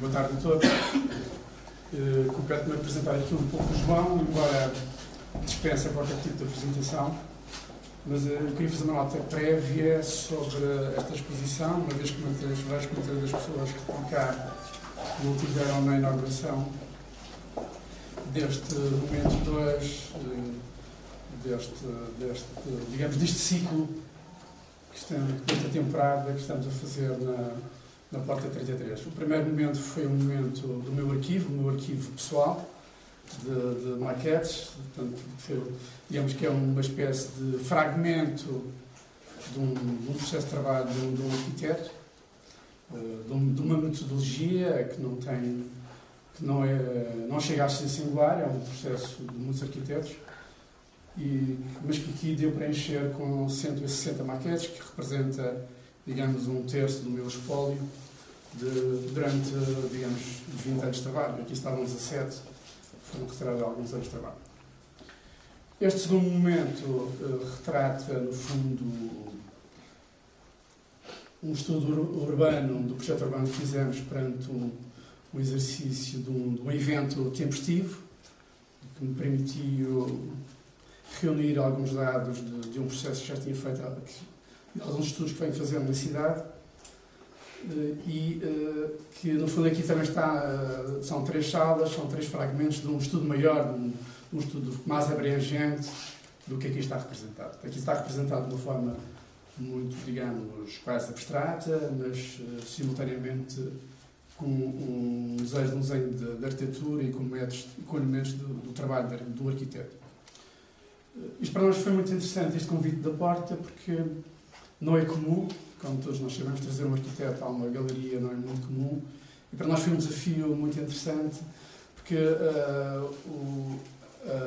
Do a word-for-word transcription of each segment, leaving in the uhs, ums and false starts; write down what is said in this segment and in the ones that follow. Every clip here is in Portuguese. Boa tarde a todos. Uh, Compete-me apresentar aqui um pouco o João, embora dispensa qualquer tipo de apresentação, mas uh, eu queria fazer uma nota prévia sobre esta exposição, uma vez que muitas, várias muitas das pessoas que estão cá não tiveram na inauguração deste momento dois, deste, deste, digamos, deste ciclo que estamos, desta temporada que estamos a fazer na, na porta trinta e três. O primeiro momento foi um momento do meu arquivo, o meu arquivo pessoal, de, de maquetes, portanto, foi, digamos que é uma espécie de fragmento de um, de um processo de trabalho de um, de um arquiteto, de uma metodologia que não tem, que não, é, não chega a ser singular, é um processo de muitos arquitetos, e, mas que aqui deu para encher com cento e sessenta maquetes, que representa, digamos, um terço do meu espólio de, durante, digamos, vinte anos de trabalho. Aqui estavam dezassete, foram retirados alguns anos de trabalho. Este segundo momento uh, retrata, no fundo, um estudo urbano, do projeto urbano que fizemos perante um, um exercício de um, de um evento tempestivo, que me permitiu reunir alguns dados de, de um processo que já tinha feito, alguns estudos que venho fazendo na cidade, e que no fundo aqui também está, são três salas, são três fragmentos de um estudo maior, de um, de um estudo mais abrangente do que aqui está representado. Aqui está representado de uma forma muito, digamos, quase abstrata, mas simultaneamente com um desejo de um desenho de, de arquitetura e com, métodos, com elementos do, do trabalho do arquiteto. Isto para nós foi muito interessante, este convite da porta, porque não é comum, como todos nós sabemos, trazer um arquiteto a uma galeria não é muito comum, e para nós foi um desafio muito interessante, porque uh, o, uh,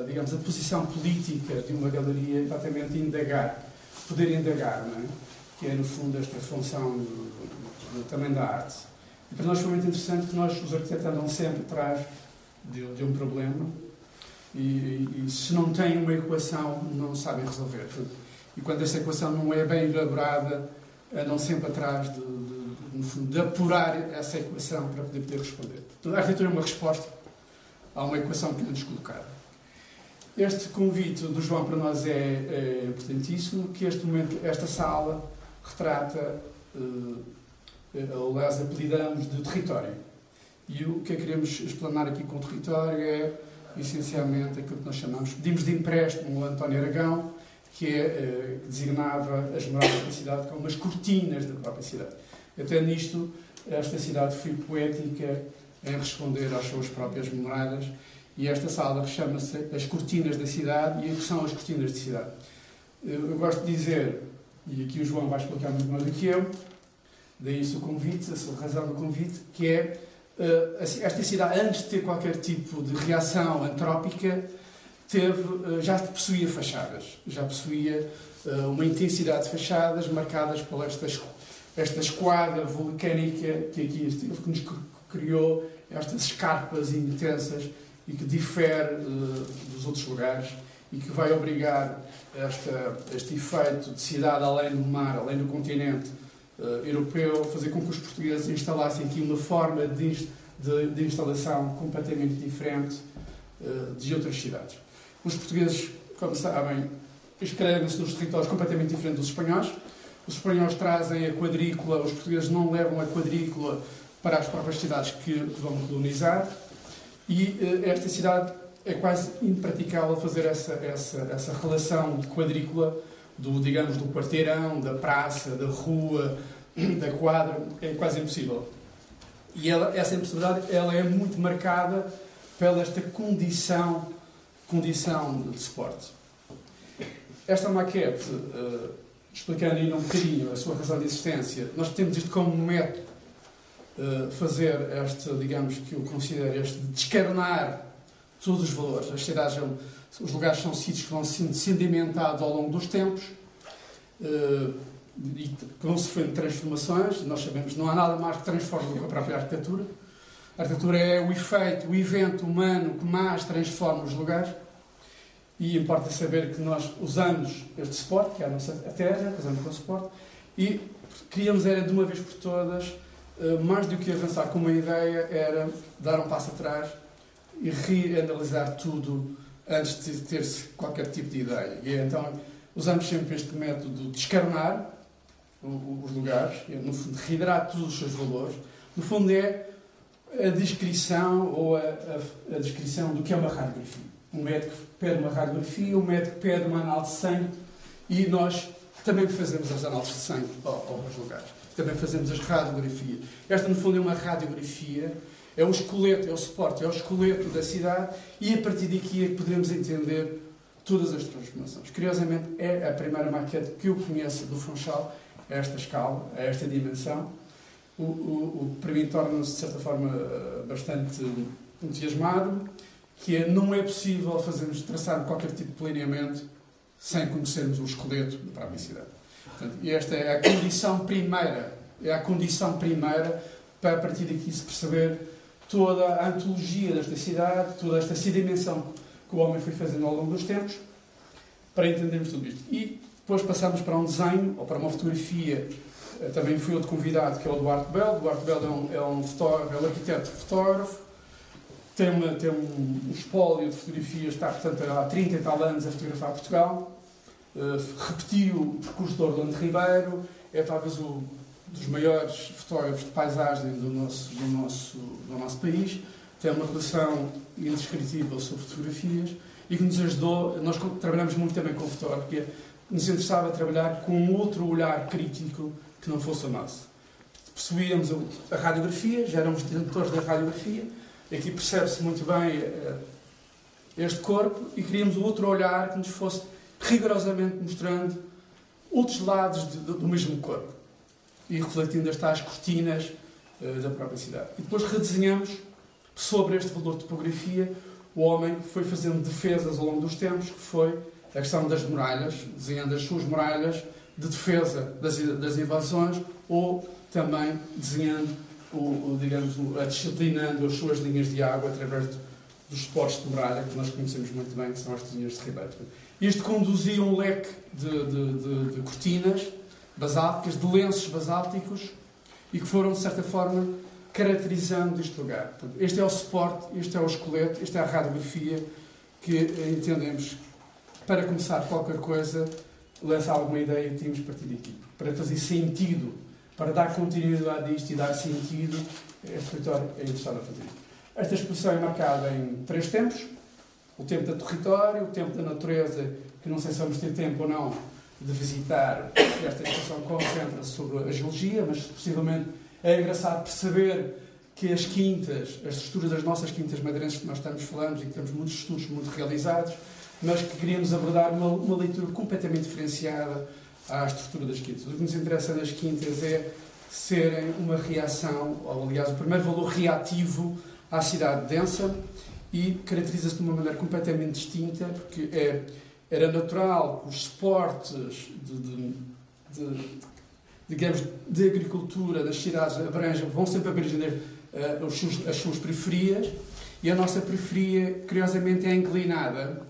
digamos, a posição política de uma galeria é exatamente indagar, poder indagar, não é? Que é no fundo esta função do, do, também da arte. E para nós foi muito interessante que nós, os arquitetos, andam sempre atrás de, de um problema, E, e se não têm uma equação, não sabem resolver. E quando essa equação não é bem elaborada, andam sempre atrás de, de, no fundo, de apurar essa equação para poder, poder responder. Portanto, a arquitetura é uma resposta a uma equação que nos colocada. Este convite do João para nós é, é importantíssimo, que este momento, esta sala retrata, aliás, eh, apelidamos de território. E o que é que queremos explanar aqui com o território é, essencialmente, aquilo que nós chamamos, pedimos de empréstimo ao António Aragão, que, é, que designava as muralhas da cidade como as cortinas da própria cidade. Até nisto, esta cidade foi poética em responder às suas próprias muralhas, e esta sala chama-se As Cortinas da Cidade, e o que são as cortinas da cidade? Eu gosto de dizer, e aqui o João vai explicar muito mais do que eu, daí o convite, a razão do convite, que é Uh, esta cidade, antes de ter qualquer tipo de reação antrópica, teve, uh, já possuía fachadas, já possuía uh, uma intensidade de fachadas marcadas por esta, esta esquadra vulcânica que aqui esteve, que nos criou estas escarpas intensas e que difere uh, dos outros lugares e que vai obrigar esta, este efeito de cidade além do mar, além do continente europeu, fazer com que os portugueses instalassem aqui uma forma de, de, de instalação completamente diferente uh, de outras cidades. Os portugueses, como sabem, inscrevem-se nos territórios completamente diferentes dos espanhóis. Os espanhóis trazem a quadrícula, os portugueses não levam a quadrícula para as próprias cidades que vão colonizar, e uh, esta cidade é quase impraticável fazer essa, essa, essa relação de quadrícula do, digamos, do quarteirão, da praça, da rua, da quadra, é quase impossível. E ela, essa impossibilidade, ela é muito marcada pela esta condição, condição de suporte. Esta maquete, uh, explicando ainda um bocadinho a sua razão de existência, nós temos isto como método, uh, fazer este, digamos, que eu considero este, descarnar todos os valores. As cidades, os lugares são sítios que vão sendo sedimentados ao longo dos tempos e que vão sofrendo transformações. Nós sabemos que não há nada mais que transforme do que a própria arquitetura. A arquitetura é o efeito, o evento humano que mais transforma os lugares, e importa saber que nós usamos este suporte, que é a nossa terra, usamos com suporte, e criamos, era de uma vez por todas, mais do que avançar com uma ideia, era dar um passo atrás e reanalisar tudo antes de ter-se qualquer tipo de ideia. E então usamos sempre este método de descarnar os lugares, no fundo, reiterar todos os seus valores. No fundo é a descrição ou a, a, a descrição do que é uma radiografia. Um médico pede uma radiografia, um médico pede uma análise de sangue e nós também fazemos as análises de sangue aos lugares. Também fazemos as radiografias. Esta, no fundo, é uma radiografia, é um esqueleto, é o suporte, é o esqueleto da cidade e a partir daqui é que poderemos entender todas as transformações. Curiosamente, é a primeira maquete que eu conheço do Funchal, a esta escala, a esta dimensão. O, o, o, para mim torna-se, de certa forma, bastante entusiasmado, que é, não é possível fazermos traçar qualquer tipo de planeamento sem conhecermos o esqueleto da própria cidade. Portanto, esta é a condição primeira, é a condição primeira para, a partir daqui, se perceber toda a antologia desta cidade, toda esta dimensão que o homem foi fazendo ao longo dos tempos, para entendermos tudo isto. E depois passamos para um desenho, ou para uma fotografia. Também fui outro convidado, que é o Duarte Belo. O Duarte Belo é um, é um, fotógrafo, é um arquiteto fotógrafo, tem, uma, tem um, um espólio de fotografias, está, portanto, há trinta e tal anos a fotografar Portugal. Uh, repetiu o percurso do Orlando Ribeiro, é talvez um dos maiores fotógrafos de paisagem do nosso, do nosso, do nosso país. Tem uma coleção indescritível sobre fotografias e que nos ajudou. Nós trabalhamos muito também com fotografia, nos interessava trabalhar com um outro olhar crítico que não fosse a massa. Possuíamos a radiografia, já éramos detentores da radiografia, aqui percebe-se muito bem este corpo, e queríamos outro olhar que nos fosse rigorosamente mostrando outros lados de, de, do mesmo corpo e refletindo as tais cortinas uh, da própria cidade. E depois redesenhamos sobre este valor de topografia. O homem foi fazendo defesas ao longo dos tempos, que foi a questão das muralhas, desenhando as suas muralhas de defesa das, das invasões, ou também desenhando, o, o, digamos, a disciplinando as suas linhas de água através de, dos suportes de muralha, que nós conhecemos muito bem, que são as linhas de Ribeiro. Isto conduzia um leque de, de, de, de cortinas basálticas, de lenços basálticos, e que foram, de certa forma, caracterizando este lugar. Este é o suporte, este é o esqueleto, esta é a radiografia que entendemos para começar qualquer coisa, lançar alguma ideia e tínhamos partido aqui. Para fazer sentido, para dar continuidade a isto e dar sentido, este território é interessado a fazer. Esta exposição é marcada em três tempos. O tempo do território, o tempo da natureza, que não sei se vamos ter tempo ou não de visitar. Esta exposição concentra-se sobre a geologia, mas possivelmente é engraçado perceber que as quintas, as estruturas das nossas quintas madeirenses que nós estamos falando e que temos muitos estudos muito realizados, mas que queríamos abordar uma, uma leitura completamente diferenciada à estrutura das quintas. O que nos interessa nas quintas é serem uma reação, ou aliás, o primeiro valor reativo à cidade densa, e caracteriza-se de uma maneira completamente distinta, porque é, era natural os suportes de, de, de, digamos, de agricultura das cidades abrangem, vão sempre abranger uh, os seus, as suas periferias, e a nossa periferia, curiosamente, é inclinada.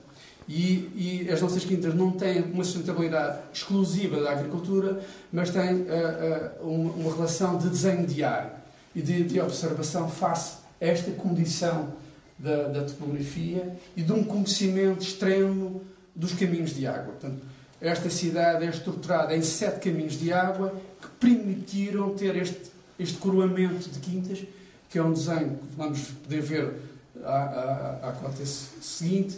E, e as nossas quintas não têm uma sustentabilidade exclusiva da agricultura, mas têm uh, uh, uma, uma relação de desenho diário e de, de observação face a esta condição da, da topografia e de um conhecimento extremo dos caminhos de água. Portanto, esta cidade é estruturada em sete caminhos de água que permitiram ter este, este coroamento de quintas, que é um desenho que vamos poder ver à, à, à conta seguinte,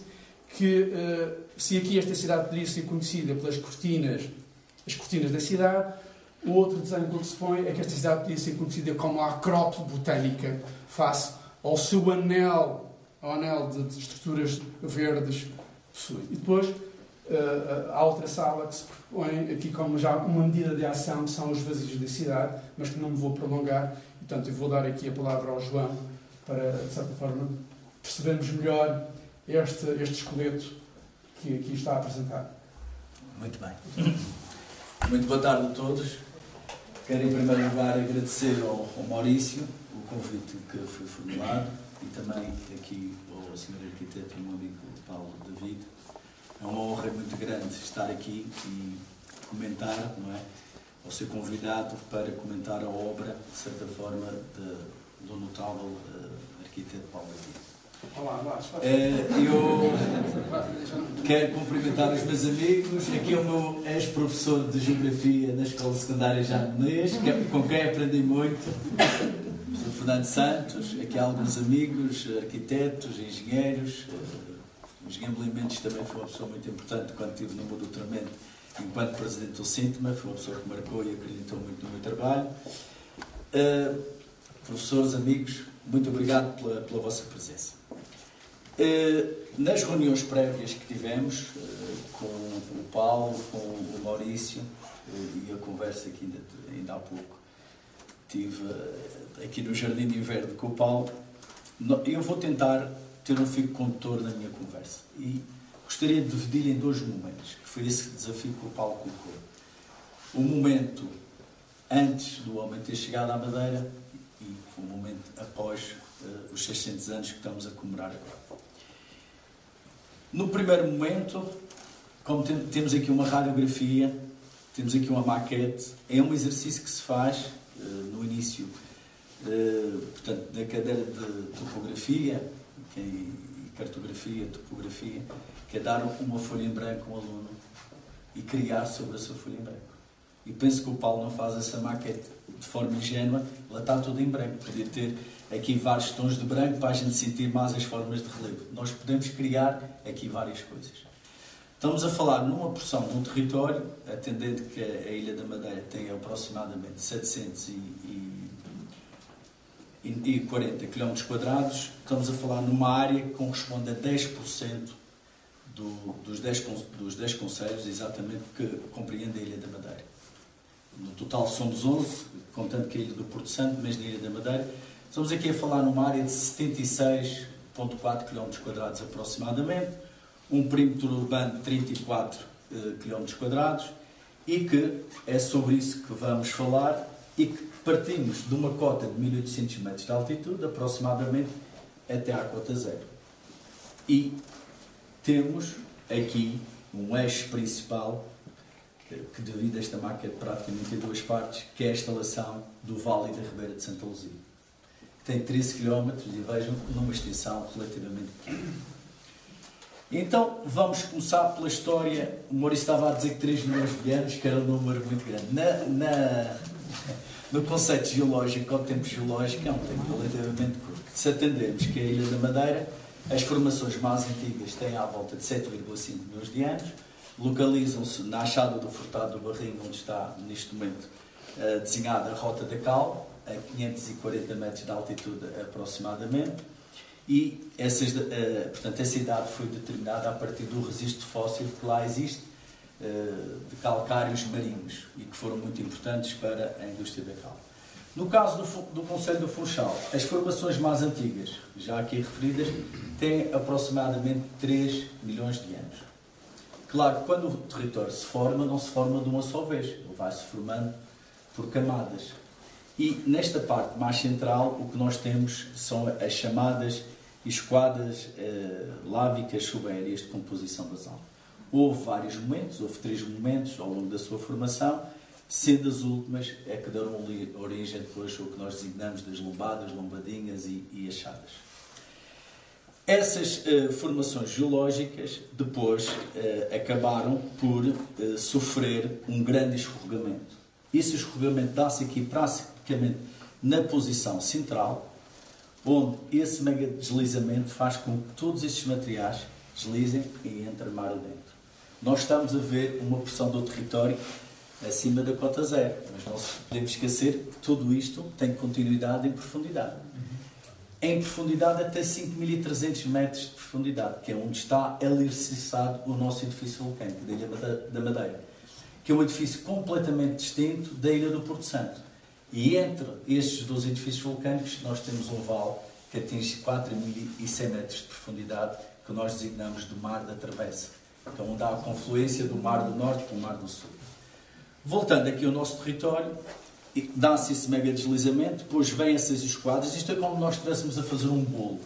que uh, se aqui esta cidade poderia ser conhecida pelas cortinas, as cortinas da cidade, o outro desenho que se põe é que esta cidade poderia ser conhecida como a acrópole botânica, face ao seu anel, ao anel de, de estruturas verdes. E depois uh, há outra sala que se propõe aqui como já uma medida de ação, que são os vazios da cidade, mas que não me vou prolongar, e, portanto, eu vou dar aqui a palavra ao João para, de certa forma, percebermos melhor Este, este esqueleto que aqui está apresentado. Muito bem. Muito boa tarde a todos. Quero, em primeiro lugar, agradecer ao, ao Maurício o convite que foi formulado e também aqui ao senhor arquiteto e meu amigo Paulo David. É uma honra muito grande estar aqui e comentar, não é, ao ser convidado para comentar a obra, de certa forma, de, do notável uh, arquiteto Paulo David. Olá, Marcos. Uh, eu quero cumprimentar os meus amigos. Aqui é o meu ex-professor de Geografia na Escola Secundária de Mês, com quem aprendi muito. O Fernando Santos, aqui há alguns amigos, arquitetos, engenheiros. O engenheiro Alimentos também foi uma pessoa muito importante quando estive no meu doutoramento, enquanto presidente do Sintema, foi uma pessoa que marcou e acreditou muito no meu trabalho. Uh, professores, amigos, muito obrigado pela, pela vossa presença. Uh, nas reuniões prévias que tivemos, uh, com o Paulo, com o Maurício, uh, e a conversa que ainda, ainda há pouco, tive uh, aqui no Jardim de Inverno com o Paulo, eu vou tentar ter um fio condutor na minha conversa. E gostaria de dividir em dois momentos, que foi esse desafio que o Paulo colocou. O momento antes do homem ter chegado à Madeira e o momento após uh, os seiscentos anos que estamos a comemorar agora. No primeiro momento, como tem, temos aqui uma radiografia, temos aqui uma maquete, é um exercício que se faz uh, no início, uh, portanto, na cadeira de topografia, e cartografia, topografia, que é dar uma folha em branco a um aluno e criar sobre a sua folha em branco. E penso que o Paulo não faz essa maquete de forma ingênua, ela está toda em branco. Podia ter aqui vários tons de branco para a gente sentir mais as formas de relevo. Nós podemos criar aqui várias coisas. Estamos a falar numa porção de um território, atendendo que a Ilha da Madeira tem aproximadamente setecentos e quarenta quilómetros quadrados, estamos a falar numa área que corresponde a dez por cento do, dos, dez, dos dez concelhos, exatamente, que compreende a Ilha da Madeira. No total somos onze, contando que a Ilha do Porto Santo, mas na Ilha da Madeira, estamos aqui a falar numa área de setenta e seis vírgula quatro quilómetros quadrados aproximadamente, um perímetro urbano de trinta e quatro quilómetros quadrados, e que é sobre isso que vamos falar, e que partimos de uma cota de mil e oitocentos metros de altitude, aproximadamente, até à cota zero. E temos aqui um eixo principal, que divide esta maquete praticamente em duas partes, que é a instalação do Vale da Ribeira de Santa Luzia, que tem treze quilómetros e vejam numa extensão relativamente pequena. Então, vamos começar pela história. O Maurício estava a dizer que três milhões de anos, que era um número muito grande. Na... na No conceito geológico, ao tempo geológico, é um tempo relativamente curto. Se atendermos que a Ilha da Madeira, as formações mais antigas têm à volta de sete vírgula cinco milhões de anos, localizam-se na Achada do Furtado do Barrinho, onde está, neste momento, desenhada a Rota da Cal, a quinhentos e quarenta metros de altitude aproximadamente, e essas, portanto, essa idade foi determinada a partir do registro fóssil que lá existe, de calcários marinhos e que foram muito importantes para a indústria da cal. No caso do, do Concelho do Funchal, as formações mais antigas, já aqui referidas, têm aproximadamente três milhões de anos. Claro que quando o território se forma, não se forma de uma só vez, ele vai-se formando por camadas. E nesta parte mais central, o que nós temos são as chamadas esquadas eh, lávicas subéreas de composição basal. Houve vários momentos, houve três momentos ao longo da sua formação, sendo as últimas é que deram origem depois ao que nós designamos das lombadas, lombadinhas e, e achadas. Essas eh, formações geológicas depois eh, acabaram por eh, sofrer um grande escorregamento. Esse escorregamento dá-se aqui praticamente na posição central, onde esse mega deslizamento faz com que todos estes materiais deslizem e entrem mar adentro. Nós estamos a ver uma pressão do território acima da cota zero, mas não podemos esquecer que tudo isto tem continuidade em profundidade. Em profundidade até cinco mil e trezentos metros de profundidade, que é onde está alicerçado o nosso edifício vulcânico, da Ilha da Madeira, que é um edifício completamente distinto da Ilha do Porto Santo. E entre estes dois edifícios vulcânicos nós temos um vale que atinge quatro mil e cem metros de profundidade, que nós designamos do Mar da Travessa. Então, onde há a confluência do Mar do Norte com o Mar do Sul. Voltando aqui ao nosso território, dá-se esse mega deslizamento, depois vêm essas esquadras. Isto é como nós estivéssemos a fazer um bolo.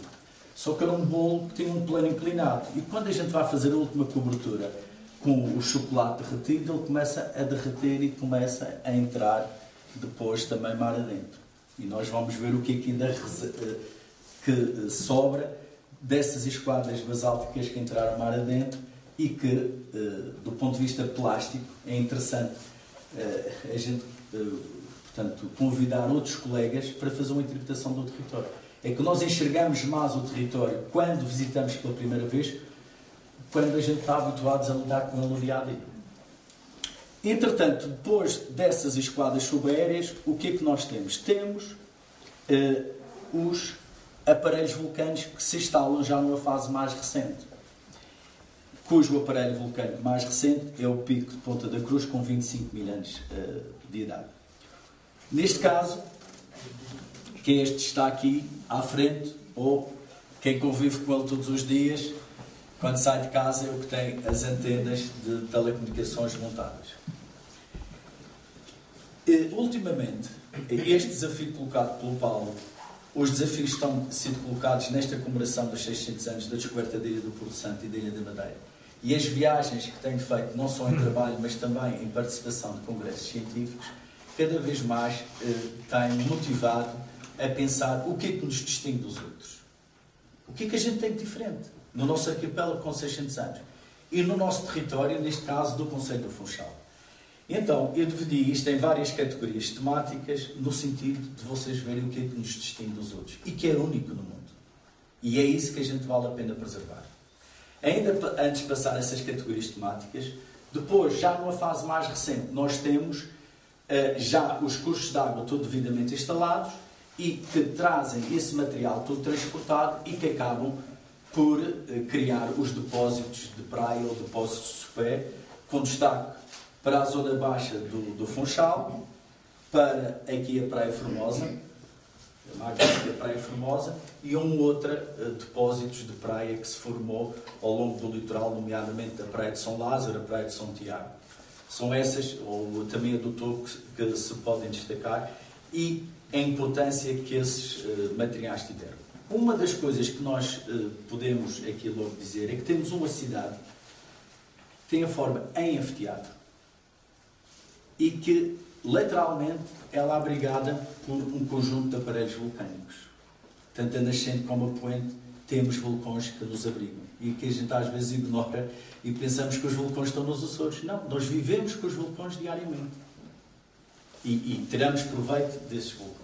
Só que era um bolo que tem um plano inclinado. E quando a gente vai fazer a última cobertura com o chocolate derretido, ele começa a derreter e começa a entrar depois também mar adentro. E nós vamos ver o que é que ainda que sobra dessas esquadras basálticas que entraram mar adentro e que, do ponto de vista plástico, é interessante a gente, portanto, convidar outros colegas para fazer uma interpretação do território. É que nós enxergamos mais o território quando visitamos pela primeira vez, quando a gente está habituado a lidar com ele dia a dia. Entretanto, depois dessas esquadras subaéreas, o que é que nós temos? Temos eh, os aparelhos vulcânicos que se instalam já numa fase mais recente, cujo aparelho vulcânico mais recente é o Pico de Ponta da Cruz, com vinte e cinco mil anos eh, de idade. Neste caso, que este está aqui à frente, ou quem convive com ele todos os dias, quando sai de casa, é o que tem as antenas de telecomunicações montadas. E, ultimamente, este desafio colocado pelo Paulo, os desafios estão sendo colocados nesta comemoração dos seiscentos anos da descoberta da Ilha do Porto Santo e da Ilha da Madeira. E as viagens que tenho feito, não só em trabalho, mas também em participação de congressos científicos, cada vez mais eh, têm motivado a pensar o que é que nos distingue dos outros. O que é que a gente tem de diferente no nosso arquipélago com seiscentos anos e no nosso território, neste caso, do Concelho do Funchal. Então, eu dividi isto em várias categorias temáticas, no sentido de vocês verem o que é que nos distingue dos outros e que é único no mundo. E é isso que a gente vale a pena preservar. Ainda antes de passar essas categorias temáticas, depois, já numa fase mais recente, nós temos uh, já os cursos de água todos devidamente instalados e que trazem esse material todo transportado e que acabam por criar os depósitos de praia ou depósitos de sopé, com destaque para a zona baixa do, do Funchal, para aqui a Praia Formosa, a magnífica Praia Formosa, e um outro uh, depósitos de praia que se formou ao longo do litoral, nomeadamente a Praia de São Lázaro, a Praia de São Tiago. São essas, ou também a do Toco, que, que se podem destacar, e a importância que esses uh, materiais tiveram. Uma das coisas que nós uh, podemos aqui logo dizer é que temos uma cidade que tem a forma em anfiteatro e que, lateralmente, ela é abrigada por um conjunto de aparelhos vulcânicos. Tanto a nascente como a poente, temos vulcões que nos abrigam e que a gente às vezes ignora e pensamos que os vulcões estão nos Açores. Não, nós vivemos com os vulcões diariamente e, e tiramos proveito desses vulcões.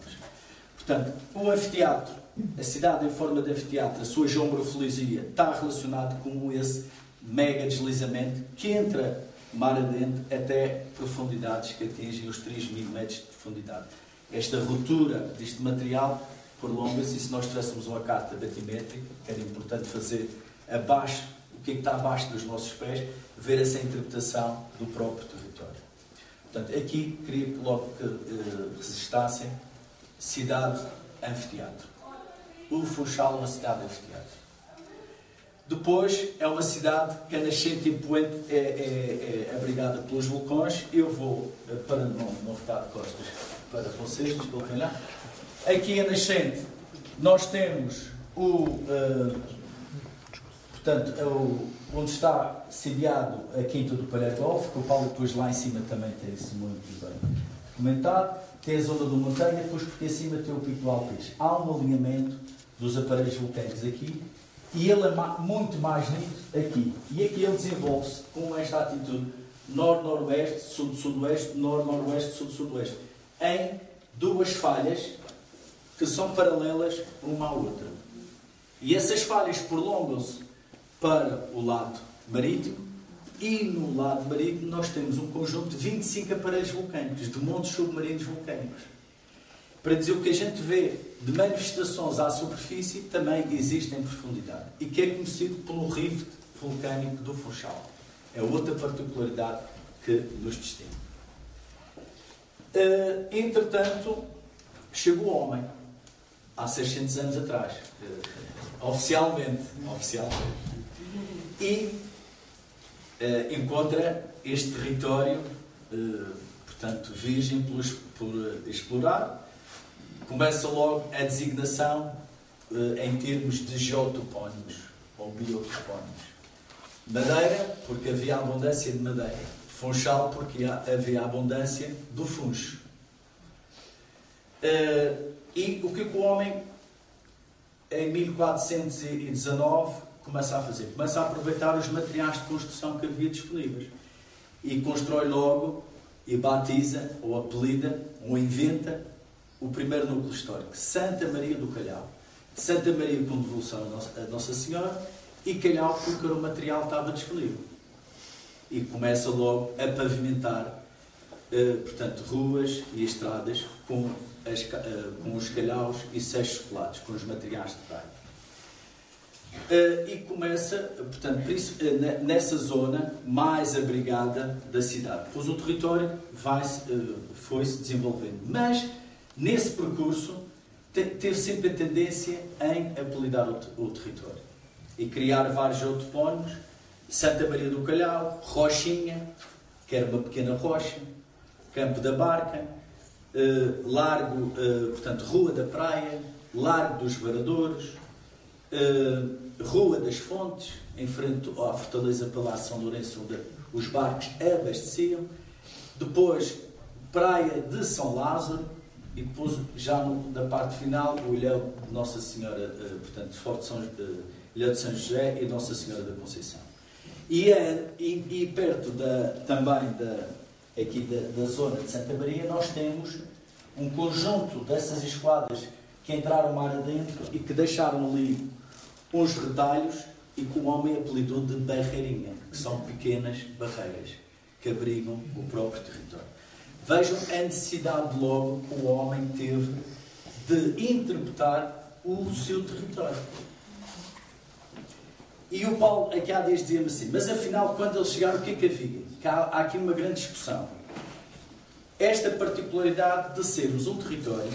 Portanto, o anfiteatro, a cidade em forma de anfiteatro, a sua geomorfologia está relacionada com esse mega deslizamento que entra mar adentro até profundidades que atingem os três mil metros de profundidade. Esta ruptura deste material prolonga-se e se nós tivéssemos uma carta batimétrica, que era importante fazer abaixo, o que é que está abaixo dos nossos pés, ver essa interpretação do próprio território. Portanto, aqui queria que logo que eh, resistassem cidade anfiteatro. O Funchal é uma cidade anfiteatro. Depois, é uma cidade que a nascente e poente é, é, é abrigada pelos vulcões. Eu vou, para não, não ficar de costas para vocês, desculpem lá. Aqui a nascente, nós temos o, uh, portanto, o, onde está sediado a Quinta do Palhagolf, que o Paulo depois lá em cima também tem isso muito bem documentado. Tem a zona do montanha, depois porque acima tem o Pico do Alpes. Há um alinhamento dos aparelhos vulcânicos aqui, e ele é muito mais nítido aqui. E aqui ele desenvolve-se com esta atitude norte-noroeste, sul-sudoeste, norte-noroeste, sul-sudoeste, em duas falhas que são paralelas uma à outra. E essas falhas prolongam-se para o lado marítimo, e no lado marítimo nós temos um conjunto de vinte e cinco aparelhos vulcânicos, de montes submarinos vulcânicos. Para dizer o que a gente vê de manifestações à superfície, também existe em profundidade. E que é conhecido pelo rift vulcânico do Funchal. É outra particularidade que nos distingue. Uh, entretanto, chegou o homem, há seiscentos anos atrás, uh, oficialmente, oficialmente, e uh, encontra este território, uh, portanto, virgem por, por explorar. Começa logo a designação eh, em termos de geotopónimos ou biotopónimos. Madeira, porque havia abundância de madeira. Funchal, porque havia abundância do funcho. Uh, e o que o homem, em mil quatrocentos e dezanove, começa a fazer? Começa a aproveitar os materiais de construção que havia disponíveis. E constrói logo, e batiza, ou apelida, ou inventa, o primeiro núcleo histórico, Santa Maria do Calhau. Santa Maria com devolução a Nossa Senhora, e Calhau porque o material estava disponível. E começa logo a pavimentar, eh, portanto, ruas e estradas com, as, eh, com os calhaus e seixos colados, com os materiais de praia. Eh, e começa, portanto, nessa zona mais abrigada da cidade. Pois o território foi-se desenvolvendo. Mas, nesse percurso, teve sempre a tendência em apelidar o, o território e criar vários topónimos. Santa Maria do Calhau, Rochinha, que era uma pequena rocha, Campo da Barca, eh, Largo, eh, portanto, Rua da Praia, Largo dos Varadores, eh, Rua das Fontes, em frente à Fortaleza Palácio São Lourenço, onde os barcos abasteciam, depois Praia de São Lázaro, e depois, já no, na parte final, o Ilhéu de Nossa Senhora, portanto, Forte de São, uh, Ilhéu de São José e Nossa Senhora da Conceição. E, é, e, e perto da, também da, aqui da, da zona de Santa Maria, nós temos um conjunto dessas esquadras que entraram mar adentro e que deixaram ali uns retalhos e que o homem apelidou de Barreirinha, que são pequenas barreiras que abrigam o próprio território. Vejam a necessidade logo que o homem teve de interpretar o seu território. E o Paulo, aqui há dias, dizia-me assim, mas afinal, quando eles chegaram, o que é que havia? Que há, há aqui uma grande discussão. Esta particularidade de sermos um território,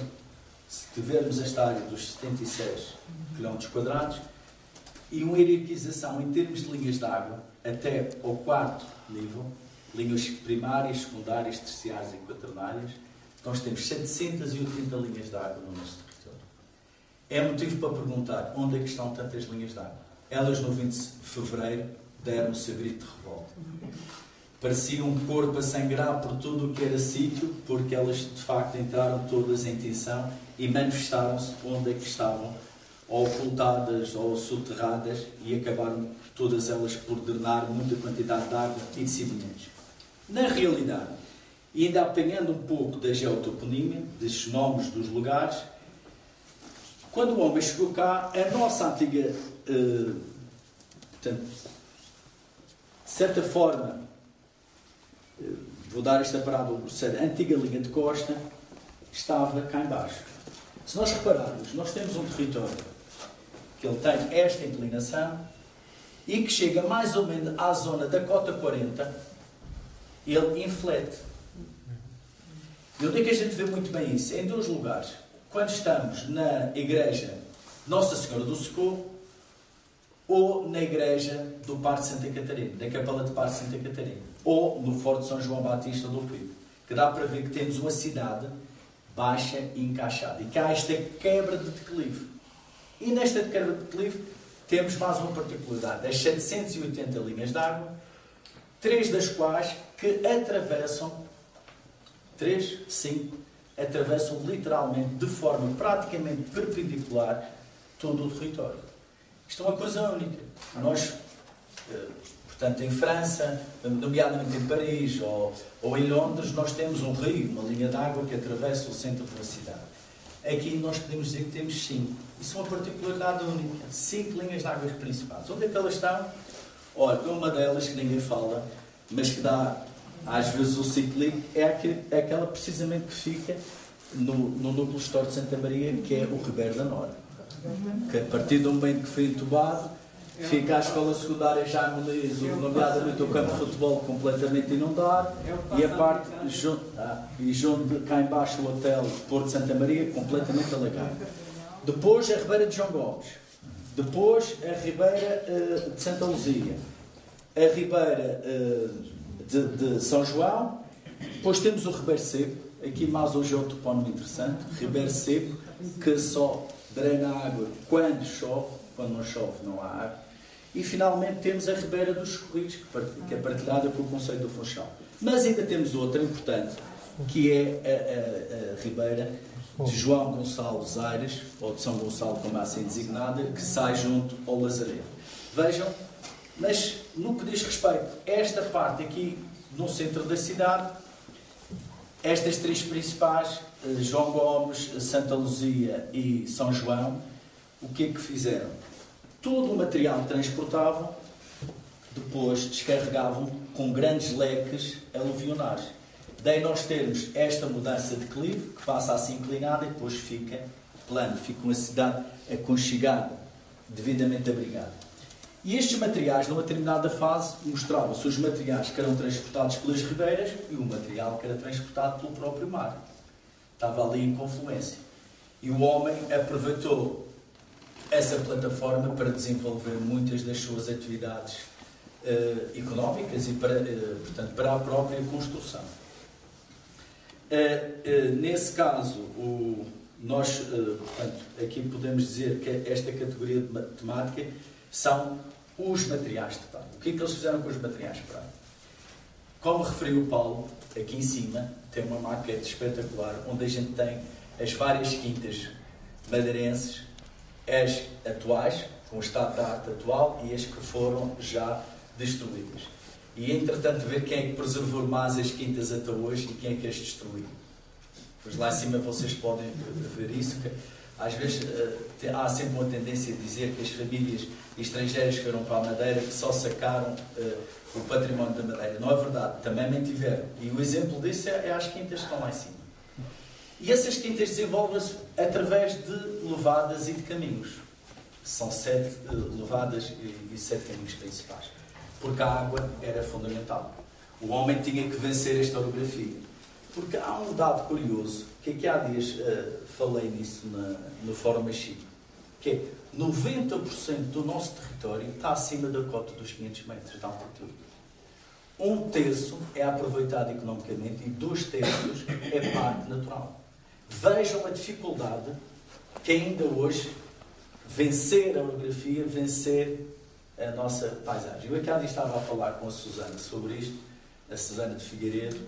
se tivermos esta área dos setenta e seis quilómetros quadrados, e uma hierarquização em termos de linhas de água, até ao quarto nível, linhas primárias, secundárias, terciárias e quaternárias, nós temos setecentas e oitenta linhas de água no nosso território. É motivo para perguntar onde é que estão tantas linhas de água. Elas, no vinte de fevereiro, deram-se a grito de revolta. Parecia um corpo a sangrar por tudo o que era sítio, porque elas, de facto, entraram todas em tensão e manifestaram-se onde é que estavam ou ocultadas ou soterradas e acabaram todas elas por drenar muita quantidade de água e de sedimentos. Na realidade, e ainda apanhando um pouco da geotoponímia, desses nomes dos lugares, quando o homem chegou cá, a nossa antiga, eh, portanto, de certa forma, eh, vou dar esta parábola, a antiga linha de costa estava cá embaixo. Se nós repararmos, nós temos um território que ele tem esta inclinação e que chega mais ou menos à zona da cota quarenta, ele inflete. E onde é que a gente vê muito bem isso? Em dois lugares. Quando estamos na igreja Nossa Senhora do Socorro ou na igreja do Parque de Santa Catarina, da Capela de Parque de Santa Catarina, ou no Forte de São João Batista do Pio, que dá para ver que temos uma cidade baixa e encaixada. E que há esta quebra de declive. E nesta quebra de declive temos mais uma particularidade. As setecentas e oitenta linhas de água, três das quais que atravessam, três, cinco, atravessam literalmente, de forma praticamente perpendicular, todo o território. Isto é uma coisa única. Nós, portanto, em França, nomeadamente em Paris ou, ou em Londres, nós temos um rio, uma linha de água que atravessa o centro da cidade. Aqui nós podemos dizer que temos cinco. Isso é uma particularidade única. Cinco linhas de águas principais. Onde é que elas estão? Olha, uma delas que ninguém fala, mas que dá... Às vezes o ciclismo é, aquele, é aquela precisamente que fica no, no núcleo histórico de Santa Maria, que é o Ribeiro da Nora. Que a partir do momento que foi entubado, fica a escola secundária já Menezes, nomeadamente o campo de futebol completamente inundado, e a parte junto, ah, e junto cá embaixo o hotel Porto de Santa Maria completamente alagado. Depois a Ribeira de João Gomes, depois a Ribeira uh, de Santa Luzia, a Ribeira... Uh, De, de São João, depois temos o Ribeiro Seco, aqui mais hoje é outro topónimo interessante, Ribeiro Seco, que só drena água quando chove, quando não chove não há água, e E finalmente temos a Ribeira dos Correios, que é partilhada pelo Concelho do Funchal. Mas ainda temos outra importante, que é a, a, a Ribeira de João Gonçalves Aires, ou de São Gonçalo, como é assim designada, que sai junto ao Lazareto. Vejam, mas no que diz respeito a esta parte aqui, no centro da cidade, estas três principais, João Gomes, Santa Luzia e São João, o que é que fizeram? Todo o material transportavam, depois descarregavam com grandes leques aluvionais. Daí nós termos esta mudança de clive, que passa assim inclinada e depois fica plano, fica uma cidade aconchegada, devidamente abrigada. E estes materiais, numa determinada fase, mostravam-se os materiais que eram transportados pelas ribeiras e o material que era transportado pelo próprio mar. Estava ali em confluência. E o homem aproveitou essa plataforma para desenvolver muitas das suas atividades uh, económicas e para, uh, portanto, para a própria construção. Uh, uh, nesse caso, o, nós uh, portanto, aqui podemos dizer que esta categoria de temática são os materiais de praia. O que é que eles fizeram com os materiais de praia? Como referiu o Paulo, aqui em cima tem uma maquete espetacular onde a gente tem as várias quintas madeirenses, as atuais, com o estado da arte atual, e as que foram já destruídas. E, entretanto, ver quem é que preservou mais as quintas até hoje e quem é que as destruiu. Pois lá em cima vocês podem ver isso. Que às vezes há sempre uma tendência a dizer que as famílias estrangeiras que foram para a Madeira que só sacaram o património da Madeira. Não é verdade, também mantiveram. E o exemplo disso é as quintas que estão lá em cima. E essas quintas desenvolvem-se através de levadas e de caminhos. São sete uh, levadas e, e sete caminhos principais. Porque a água era fundamental. O homem tinha que vencer esta orografia. Porque há um dado curioso, que aqui há dias uh, falei nisso na, no Fórum Machico, que é noventa por cento do nosso território está acima da cota dos quinhentos metros de altitude. Um terço é aproveitado economicamente e dois terços é parte natural. Vejam a dificuldade que ainda hoje vencer a orografia, vencer a nossa paisagem. Eu aqui há dias estava a falar com a Susana sobre isto, a Susana de Figueiredo,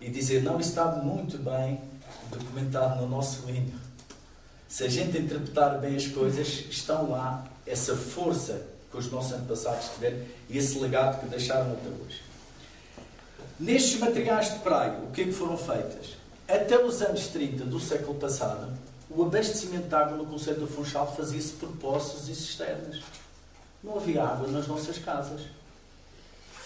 e dizer, não, isso está muito bem documentado no nosso hino. Se a gente interpretar bem as coisas, estão lá essa força que os nossos antepassados tiveram e esse legado que deixaram até hoje. Nestes materiais de praia, o que é que foram feitas? Até os anos trinta do século passado, o abastecimento de água no Concelho do Funchal fazia-se por poços e cisternas. Não havia água nas nossas casas.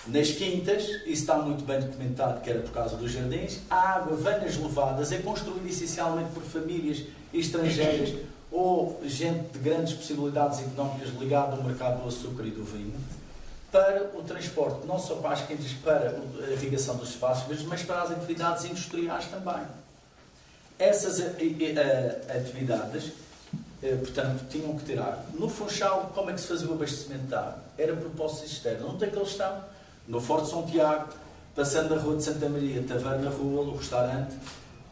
Nas quintas, isso está muito bem documentado, que era por causa dos jardins, a água vem nas levadas, é construída essencialmente por famílias estrangeiras ou gente de grandes possibilidades económicas ligada ao mercado do açúcar e do vinho, para o transporte, não só para as quintas, para a irrigação dos espaços, mas para as atividades industriais também. Essas atividades, portanto, tinham que ter água. No Funchal, como é que se fazia o abastecimento de água? Era por poços externos. Onde é que eles estão? No Forte de São Tiago, passando a Rua de Santa Maria, Taverna Rua, o restaurante,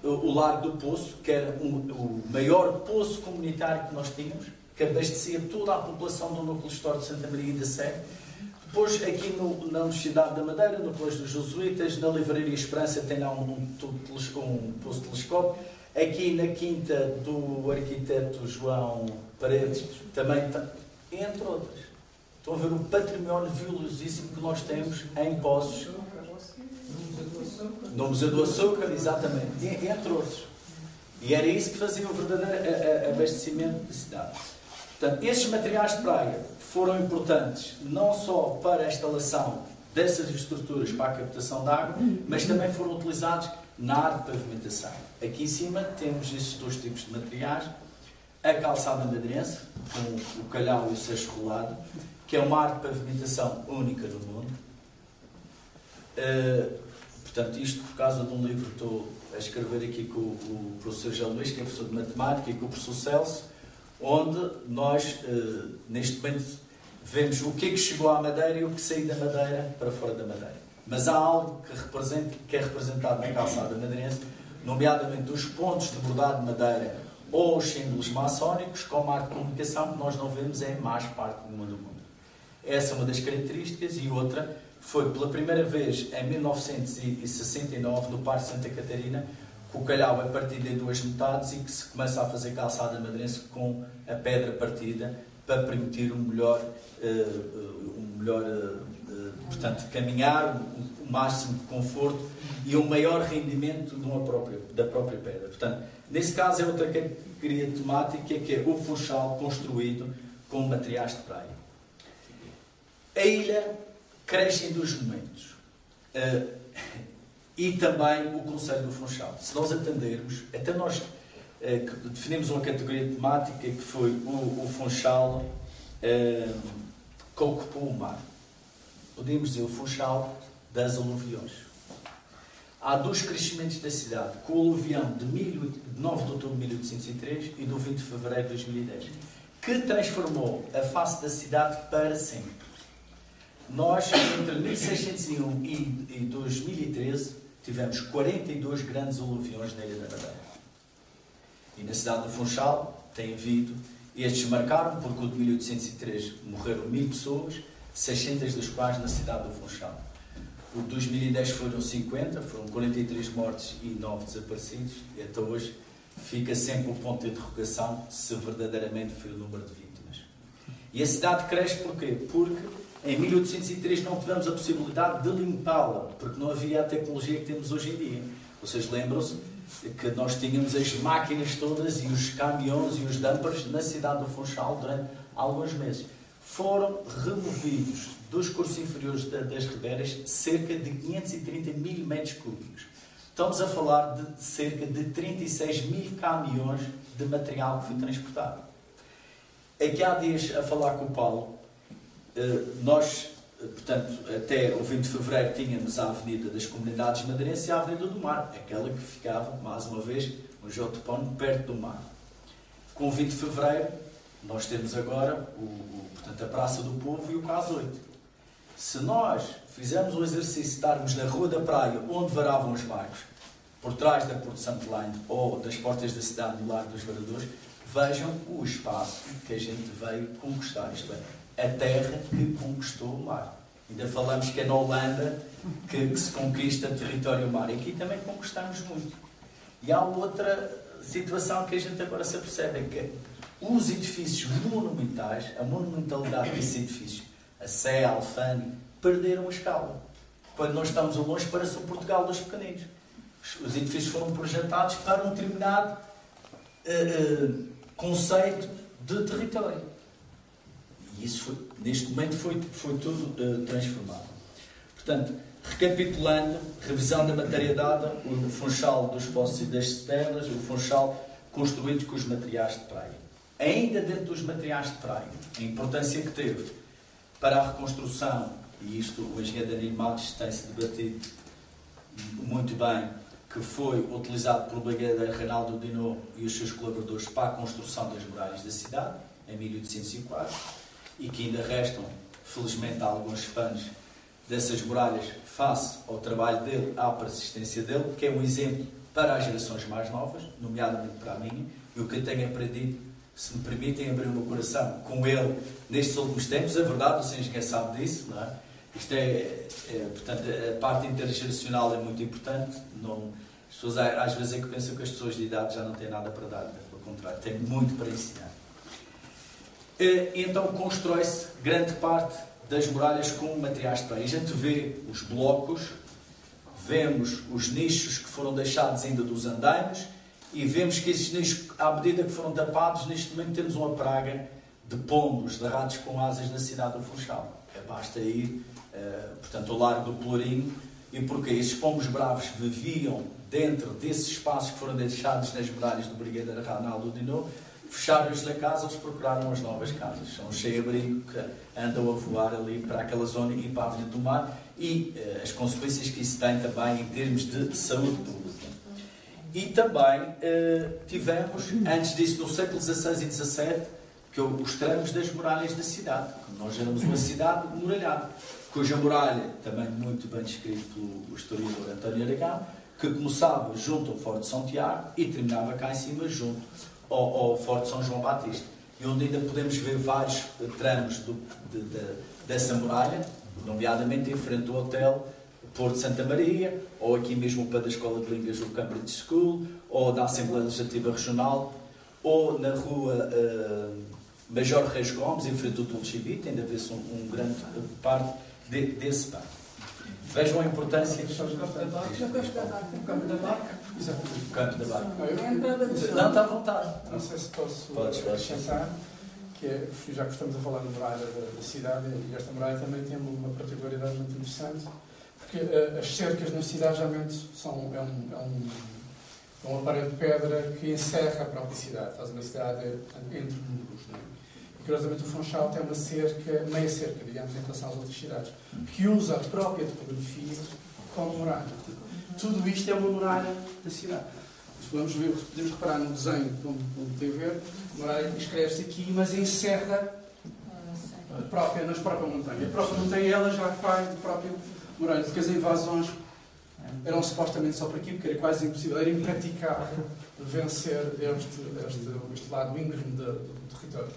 o Largo do Poço, que era o maior poço comunitário que nós tínhamos, que abastecia toda a população do núcleo histórico de Santa Maria e da Sé. Depois, aqui no, na Universidade da Madeira, no Colégio dos Jesuítas, na Livraria Esperança, tem lá um, um, um poço de telescópio. Aqui na quinta do arquiteto João Paredes, também tem, entre outras. Estão a ver o património valiosíssimo que nós temos em poços. No Museu do Açúcar, exatamente. Entre outros. E era isso que fazia o verdadeiro abastecimento da cidade. Portanto, esses materiais de praia foram importantes não só para a instalação dessas estruturas para a captação de água, mas também foram utilizados na área de pavimentação. Aqui em cima temos esses dois tipos de materiais. A calçada madeirense, com o calhau e o seixo rolado, que é uma área de pavimentação única do mundo. Uh, portanto, isto por causa de um livro que estou a escrever aqui com o professor João Luís, que é professor de matemática, e com o professor Celso, onde nós, uh, neste momento, vemos o que é que chegou à Madeira e o que saiu da Madeira para fora da Madeira. Mas há algo que, que é representado na calçada madeirense, nomeadamente os pontos de bordado de madeira ou os símbolos maçónicos, como a comunicação que nós não vemos em mais parte nenhuma do mundo. Essa é uma das características. E outra foi, pela primeira vez em mil novecentos e sessenta e nove, no Parque Santa Catarina, que o Calhau é partido em duas metades e que se começa a fazer calçada madeirense com a pedra partida para permitir um melhor, uh, um melhor uh, uh, portanto, caminhar, o máximo de conforto e um maior rendimento de uma própria, da própria pedra. Portanto, nesse caso é outra categoria temática, que é o Funchal construído com materiais de praia. A ilha cresce em dois momentos. Uh, e também o Concelho do Funchal. Se nós atendermos, até nós eh, definimos uma categoria temática que foi o, o Funchal eh, que ocupou o mar. Podemos dizer o Funchal das aluviões. Há dois crescimentos da cidade, com o aluvião de, de nove de outubro de mil oitocentos e três e do vinte de fevereiro de dois mil e dez, que transformou a face da cidade para sempre. Nós, entre mil seiscentos e um e, e dois mil e treze, tivemos quarenta e dois grandes aluviões na Ilha da Madeira. E na cidade do Funchal tem havido, estes marcaram, porque o de mil oitocentos e três morreram mil pessoas, seiscentas das quais na cidade do Funchal. O de dois mil e dez foram cinquenta, foram quarenta e três mortes e nove desaparecidos, e até hoje fica sempre o ponto de interrogação se verdadeiramente foi o número de vítimas. E a cidade cresce porquê? Porque em mil oitocentos e três não tivemos a possibilidade de limpá-la, porque não havia a tecnologia que temos hoje em dia. Vocês lembram-se que nós tínhamos as máquinas todas e os caminhões e os dumpers na cidade do Funchal durante alguns meses. Foram removidos dos cursos inferiores das ribeiras cerca de quinhentos e trinta mil metros cúbicos. Estamos a falar de cerca de trinta e seis mil caminhões de material que foi transportado. Aqui há dias, a falar com o Paulo, nós, portanto, até o vinte de fevereiro tínhamos a Avenida das Comunidades Madeirenses e a Avenida do Mar, aquela que ficava, mais uma vez, um jotopão perto do mar. Com o vinte de fevereiro, nós temos agora o, o, portanto, a Praça do Povo e o Cais oito. Se nós fizermos o exercício de estarmos na Rua da Praia, onde varavam os barcos, por trás da Porto Santo ou das portas da cidade do Largo dos Varadores, vejam o espaço que a gente veio conquistar, isto é, a terra que conquistou o mar. Ainda falamos que é na Holanda que, que se conquista território mar. E aqui também conquistamos muito. E há outra situação que a gente agora se apercebe, é que os edifícios monumentais, a monumentalidade desses edifícios, a Sé, a Alfane, perderam a escala. Quando nós estamos ao longe, parece o Portugal dos pequeninos. Os edifícios foram projetados para um determinado uh, uh, conceito de território. E isso, foi, neste momento, foi, foi tudo uh, transformado. Portanto, recapitulando, revisão da matéria dada, o Funchal dos poços e das cisternas, o Funchal construído com os materiais de praia. Ainda dentro dos materiais de praia, a importância que teve para a reconstrução, e isto o engenheiro Danilo Matos tem-se debatido muito bem, que foi utilizado pelo brigadeiro Reinaldo Dino e os seus colaboradores para a construção das muralhas da cidade, em mil oitocentos e quatro. E que ainda restam, felizmente, alguns fãs dessas muralhas face ao trabalho dele, à persistência dele, que é um exemplo para as gerações mais novas, nomeadamente para a minha, e o que eu tenho aprendido, se me permitem abrir o meu coração com ele nestes últimos tempos, é verdade, vocês ninguém sabe disso, não é? Isto é, é, portanto, a parte intergeracional é muito importante, não, as pessoas às vezes é que pensam que as pessoas de idade já não têm nada para dar, pelo contrário, têm muito para ensinar. Então constrói-se grande parte das muralhas com materiais de praia. A gente vê os blocos, vemos os nichos que foram deixados ainda dos andaimes e vemos que esses nichos, à medida que foram tapados, neste momento temos uma praga de pombos, de ratos com asas na cidade do Funchal. Basta ir, portanto, ao Largo do Pelourinho, e porque esses pombos bravos viviam dentro desses espaços que foram deixados nas muralhas do brigadeiro Reinaldo Dino. Fecharam-lhes a casa, eles procuraram as novas casas. São os sem-abrigo que andam a voar ali para aquela zona e para a Avenida do Mar e uh, as consequências que isso tem também em termos de saúde pública. E também uh, tivemos, antes disso, no século dezasseis e dezassete, que mostramos das muralhas da cidade. Nós éramos uma cidade muralhada, cuja muralha, também muito bem descrito pelo historiador António Aragão, que começava junto ao Forte de São Tiago e terminava cá em cima junto ao, ao Forte de São João Batista. E e onde ainda podemos ver vários tramos do, de, de, dessa muralha, nomeadamente em frente ao hotel Porto de Santa Maria, ou aqui mesmo para da Escola de Línguas do Cambridge School, ou da Assembleia Legislativa Regional, ou na rua uh, Major Reis Gomes, em frente ao Dolcevita, ainda vê-se um, um grande parte de, desse parque. Vejam a importância. Eu gosto da barca. Eu gosto da barca. O campo da barca. O campo da barca. Não, está à vontade. Não sei se posso acrescentar, que é, já que estamos a falar de muralha da cidade, e esta muralha também tem uma particularidade muito interessante, porque as cercas na cidade realmente são é um, é um, é um aparelho de pedra que encerra a própria cidade, faz uma cidade entre muros, não é? Curiosamente, o Funchal tem uma cerca, meia cerca, digamos, em relação às outras cidades, que usa a própria topografia como muralha. Tudo isto é uma muralha da cidade. Podemos, ver, podemos reparar no desenho, como, como tem a ver, a muralha escreve-se aqui, mas encerra a própria, nas próprias montanhas. A própria montanha, ela já faz de própria muralha, porque as invasões eram supostamente só para aqui, porque era quase impossível, era impraticável vencer este, este, este lado íngreme do, do território.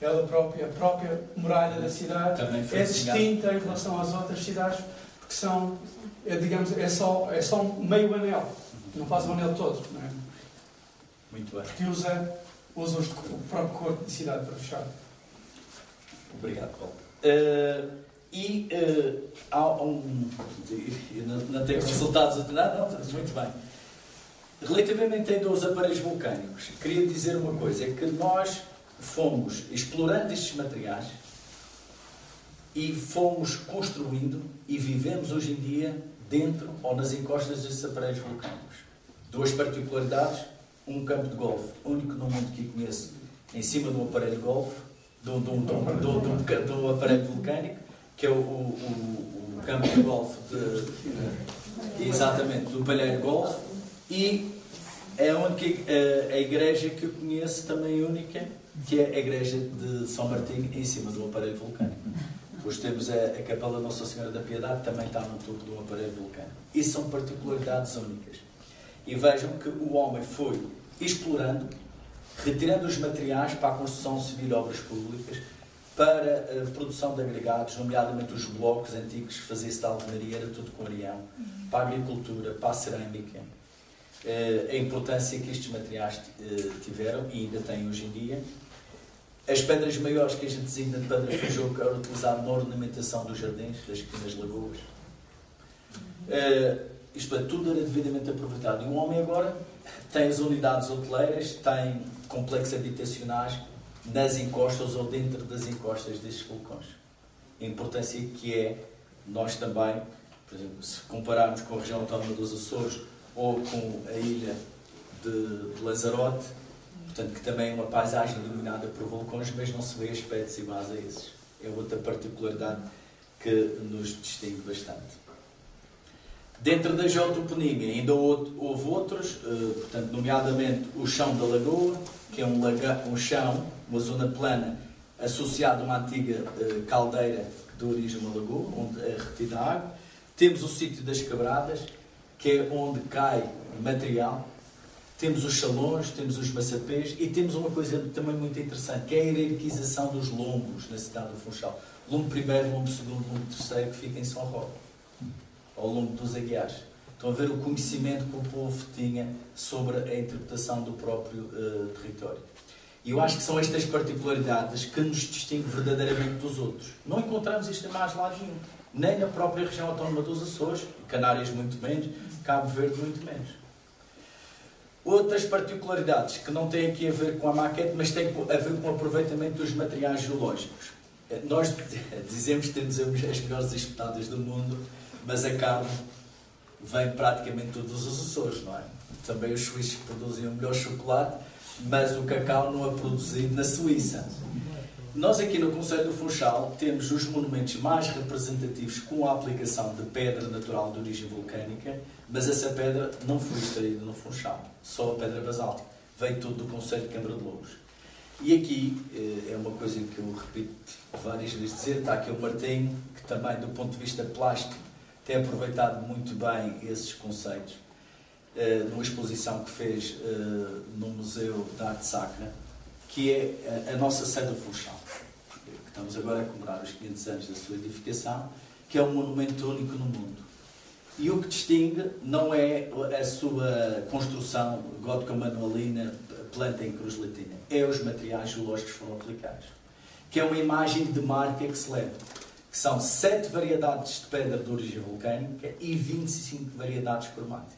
Ela própria, a própria muralha da cidade é distinta em relação às outras cidades, porque são, é, digamos, é só, é só um meio anel, não faz o anel todo, não é? Muito bem. Porque usa, usa os, o próprio corpo da cidade para fechar. Obrigado, Paulo. Uh, e uh, há um... Eu não, não tenho resultados... Não, não, muito bem. Relativamente ainda aos aparelhos vulcânicos, queria dizer uma coisa, é que nós fomos explorando estes materiais e fomos construindo e vivemos hoje em dia dentro ou nas encostas desses aparelhos vulcânicos. Duas particularidades, um campo de golfe, único no mundo que conheço, em cima de um aparelho de golfe, de um, de um, de um, de um, de um, de um, de um aparelho vulcânico, que é o, o, o campo de golfe, de, exatamente, do Palheiro Golfe, e é a, única, a, a igreja que eu conheço também única, que é a igreja de São Martinho, em cima do aparelho vulcânico. Depois temos a, a capela Nossa Senhora da Piedade, que também está no topo do aparelho vulcânico. E são particularidades únicas. E vejam que o homem foi explorando, retirando os materiais para a construção civil de obras públicas, para a produção de agregados, nomeadamente os blocos antigos que fazia-se de alvenaria, era tudo com areião, para a agricultura, para a cerâmica. A importância que estes materiais tiveram e ainda têm hoje em dia. As pedras maiores que a gente designa de pedra feijão, que era utilizado na ornamentação dos jardins, das pequenas lagoas. Uh, isto é, tudo era devidamente aproveitado. E o homem agora tem as unidades hoteleiras, tem complexos habitacionais nas encostas ou dentro das encostas destes vulcões. A importância que é, nós também, por exemplo, se compararmos com a região autónoma dos Açores ou com a ilha de, de Lanzarote, portanto, que também é uma paisagem iluminada por vulcões, mas não se vê aspectos iguais a esses. É outra particularidade que nos distingue bastante. Dentro da geotoponímia ainda houve outros, portanto, nomeadamente o chão da lagoa, que é um, laga, um chão, uma zona plana, associada a uma antiga caldeira de origem uma lagoa, onde é retida a água. Temos o sítio das quebradas, que é onde cai material. Temos os salões, temos os maçapês e temos uma coisa também muito interessante, que é a hierarquização dos lombos na cidade do Funchal. Lombo primeiro, lombo segundo, lombo terceiro, que fica em São Roque, ao longo dos Aguiares. Estão a ver o conhecimento que o povo tinha sobre a interpretação do próprio uh, território. E eu acho que são estas particularidades que nos distinguem verdadeiramente dos outros. Não encontramos isto em mais lado nenhum, nem na própria região autónoma dos Açores, Canárias muito menos, Cabo Verde muito menos. Outras particularidades que não têm aqui a ver com a maquete, mas têm a ver com o aproveitamento dos materiais geológicos. Nós dizemos que temos as melhores espetadas do mundo, mas a carne vem praticamente todos os Açores, não é? Também os suíços produzem o melhor chocolate, mas o cacau não é produzido na Suíça. Nós aqui no Concelho do Funchal temos os monumentos mais representativos com a aplicação de pedra natural de origem vulcânica, mas essa pedra não foi extraída no Funchal, só a pedra basáltica, veio tudo do Concelho de Câmara de Lobos. E aqui, é uma coisa que eu repito várias vezes dizer, está aqui o Martinho, que também do ponto de vista plástico tem aproveitado muito bem esses conceitos, numa exposição que fez no Museu da Arte Sacra, que é a, a nossa sede Funchal. Estamos agora a comemorar os quinhentos anos da sua edificação, que é um monumento único no mundo. E o que distingue não é a sua construção gótico-manuelina, planta em cruz latina, é os materiais geológicos que foram aplicados, que é uma imagem de marca que se leva, que são sete variedades de pedra de origem vulcânica e vinte e cinco variedades cromáticas.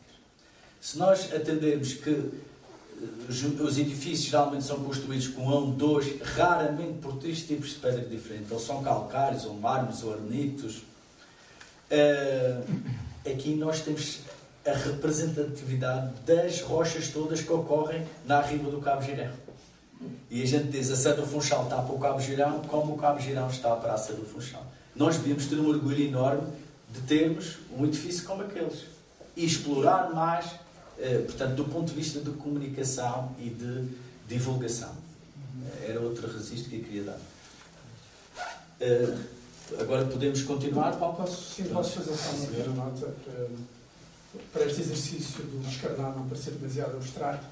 Se nós atendermos que os edifícios geralmente são construídos com um, dois, raramente por três tipos de pedra diferente, ou são calcários, ou mármores, ou arenitos, uh, aqui nós temos a representatividade das rochas todas que ocorrem na riba do Cabo Girão. E a gente diz, a Sede do Funchal está para o Cabo Girão, como o Cabo Girão está para a Sede do Funchal. Nós devíamos ter um orgulho enorme de termos um edifício como aqueles e explorar mais, portanto, do ponto de vista de comunicação e de divulgação. Era outro registro que eu queria dar. Agora podemos continuar, Paulo? Posso, sim, posso fazer só uma primeira nota para este exercício do descarnar não parecer demasiado abstrato,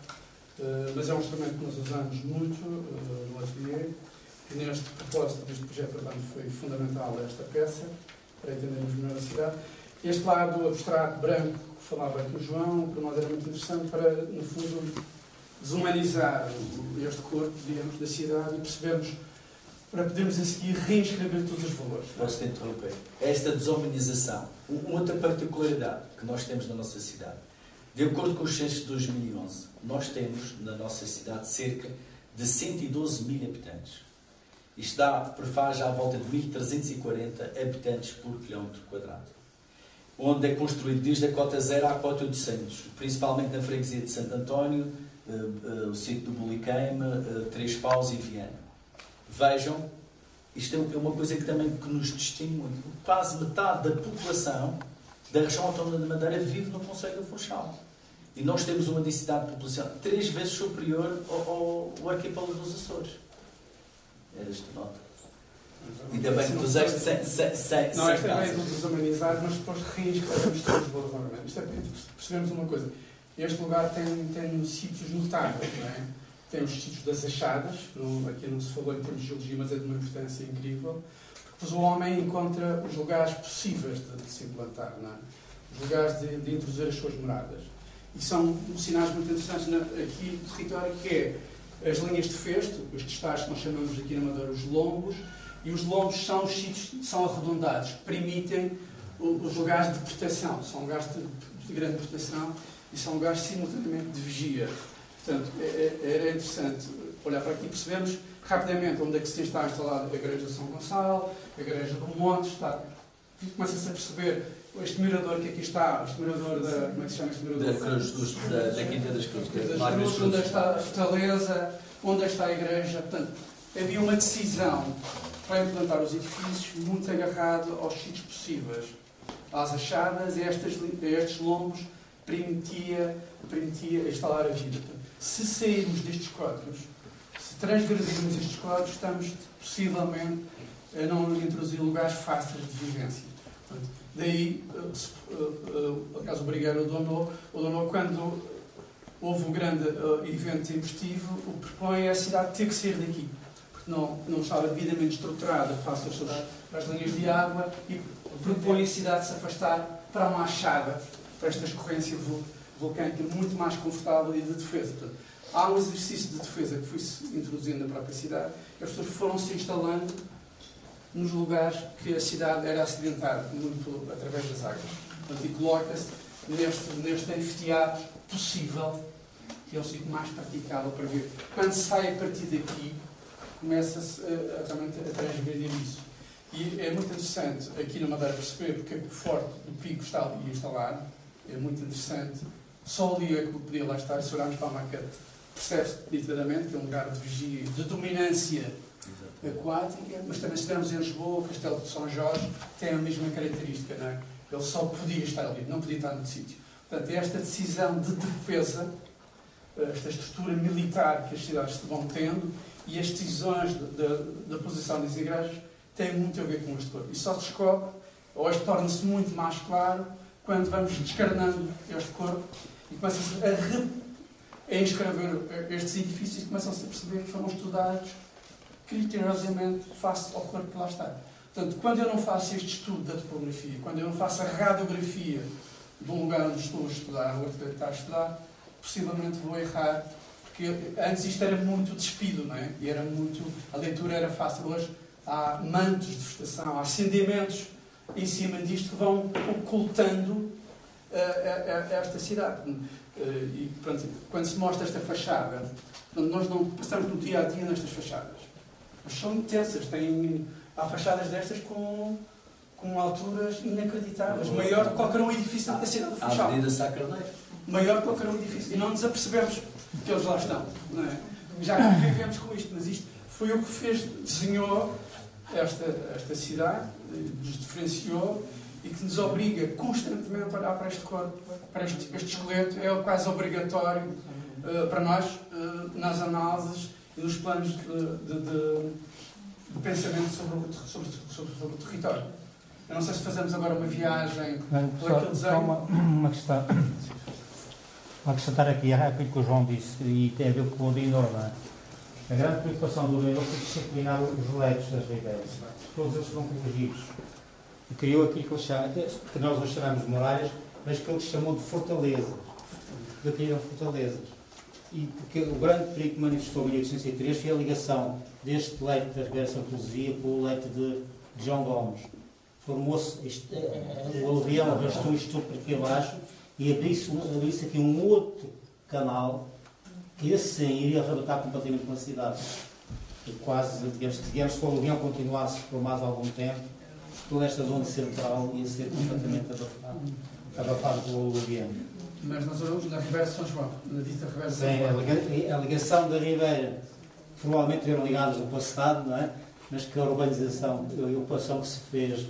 mas é um instrumento que nós usamos muito no ateliê e neste propósito deste projeto, portanto, foi fundamental esta peça para entendermos melhor a cidade. Este lado abstrato branco que falava aqui o João, para nós era muito interessante para, no fundo, desumanizar este corpo, digamos, da cidade e percebermos, para podermos a seguir reescrever todos os valores. Posso interromper? Esta desumanização, outra particularidade que nós temos na nossa cidade, de acordo com os censos de dois mil e onze, nós temos na nossa cidade cerca de cento e doze mil habitantes. Isto dá, prefaz à volta de mil trezentos e quarenta habitantes por quilómetro quadrado, onde é construído desde a cota zero à cota oitocentos, principalmente na freguesia de Santo António, uh, uh, o sítio do Buliqueima, uh, Três Paus e Viana. Vejam, isto é uma coisa que também que nos distingue muito. Quase metade da população da região autónoma da Madeira vive no Concelho do Funchal. E nós temos uma densidade de população três vezes superior ao, ao arquipélago dos Açores. Era esta nota. Ainda bem que dos extras sem, sem, sem Não, esta é do desumanizar, mas depois reescrevemos todos os valores orgânicos. Isto é para percebermos uma coisa. Este lugar tem, tem sítios notáveis, não é? Tem os sítios das achadas, não, aqui não se falou em termos de geologia, mas é de uma importância incrível, porque pois, o homem encontra os lugares possíveis de, de se implantar, não é? Os lugares de, de introduzir as suas moradas. E são sinais muito interessantes na, aqui no território, que é as linhas de festo, estes tais que nós chamamos aqui na Madeira os lombos, e os lombos são os sítios, são arredondados, permitem os lugares de proteção, são lugares de, de grande proteção e são lugares simultaneamente de vigia. Portanto, era interessante olhar para aqui e percebemos rapidamente onde é que se está instalada a igreja de São Gonçalo, a igreja do Monte, está... Começa-se a perceber este mirador que aqui está, este mirador da... Como é que se chama este mirador? Da, cruz, dos, da, da Quinta das Cruzes. Da Cruz, onde está a fortaleza, onde está a igreja, portanto, havia uma decisão para implantar os edifícios muito agarrado aos sítios possíveis. Às achadas, a estes lombos, permitia, permitia instalar a vida. Se sairmos destes códigos, se transgredirmos estes códigos, estamos possivelmente a não introduzir lugares fáceis de vivência. Portanto, daí, por acaso, obrigar o dono, o dono, quando houve um grande evento investivo, o que propõe é a cidade ter que sair daqui. Não, não estava devidamente estruturada face às, suas, às linhas de água e propõe a cidade se afastar para uma achada, para esta escorrência vulcânica muito mais confortável e de defesa. Portanto, há um exercício de defesa que foi-se introduzindo na própria cidade e as pessoas foram-se instalando nos lugares que a cidade era acidentada, muito através das águas. Portanto, e coloca-se neste, neste anfiteatro possível, que é o sítio mais praticável para ver. Quando se sai a partir daqui, começa-se realmente a transgredir isso. E é muito interessante aqui na Madeira perceber porque é que o Forte do Pico está ali instalado. É muito interessante. Só ali é que podia lá estar. Se olharmos para a maquete, percebe-se nitidamente que é um lugar de vigia, de dominância aquática, mas também se estivermos em Lisboa, o Castelo de São Jorge tem a mesma característica, não é? Ele só podia estar ali, não podia estar no sítio. Portanto, é esta decisão de defesa, esta estrutura militar que as cidades vão tendo, e as decisões da posição das igrejas têm muito a ver com este corpo. E só se descobre, ou isto torna-se muito mais claro, quando vamos descarnando este corpo e começa-se a, re, a em escrever estes edifícios, começam-se a perceber que foram estudados criteriosamente face ao corpo que lá está. Portanto, quando eu não faço este estudo da topografia, quando eu não faço a radiografia do lugar onde estou a estudar, ou onde está a estudar, possivelmente vou errar, porque antes isto era muito despido, não é? E era muito, a leitura era fácil. Hoje há mantos de vegetação, há sedimentos em cima disto que vão ocultando a, a, a esta cidade. E, portanto, quando se mostra esta fachada, nós não passamos no dia a dia nestas fachadas. Mas são intensas, têm, há fachadas destas com, com alturas inacreditáveis, maior que qualquer um edifício da cidade do Funchal. A Avenida Sacradeiro. Maior que qualquer um edifício. E não nos apercebemos que eles lá estão, não é? Já vivemos com isto, mas isto foi o que fez, desenhou esta, esta cidade, nos diferenciou e que nos obriga constantemente a olhar para este corpo, para este, este esqueleto. É quase obrigatório uh, para nós, uh, nas análises e nos planos de, de, de, de pensamento sobre o, sobre, sobre, sobre o território. Eu não sei se fazemos agora uma viagem por aquele desenho. Só uma, uma questão. Vou acrescentar aqui aquilo que o João disse, e tem a ver com o Lindor, não é? A grande preocupação do Lindor foi disciplinar os leitos das ribeiras. Todos eles foram corrigidos. E criou aquilo que, chama, que nós hoje chamamos de muralhas, mas que ele chamou de fortalezas. Daquilo fortalezas. E porque o grande perigo que manifestou em mil oitocentos e três foi a ligação deste leito da Ribeira de Santa Luzia com o leito de João Gomes. Formou-se o aldeão, gastou um estupro aqui abaixo e abriu-se abriu aqui um outro canal que assim iria arrebatar completamente com a cidade. E quase, digamos, digamos que o aldeão continuasse por mais algum tempo, toda esta zona central ia ser completamente abafada, abafada pelo aldeão. Mas nós olhamos na Ribeira de São João, na dita Ribeira de São João. A ligação da Ribeira, provavelmente eram ligados ao passado, não é? Mas que a urbanização e a ocupação que se fez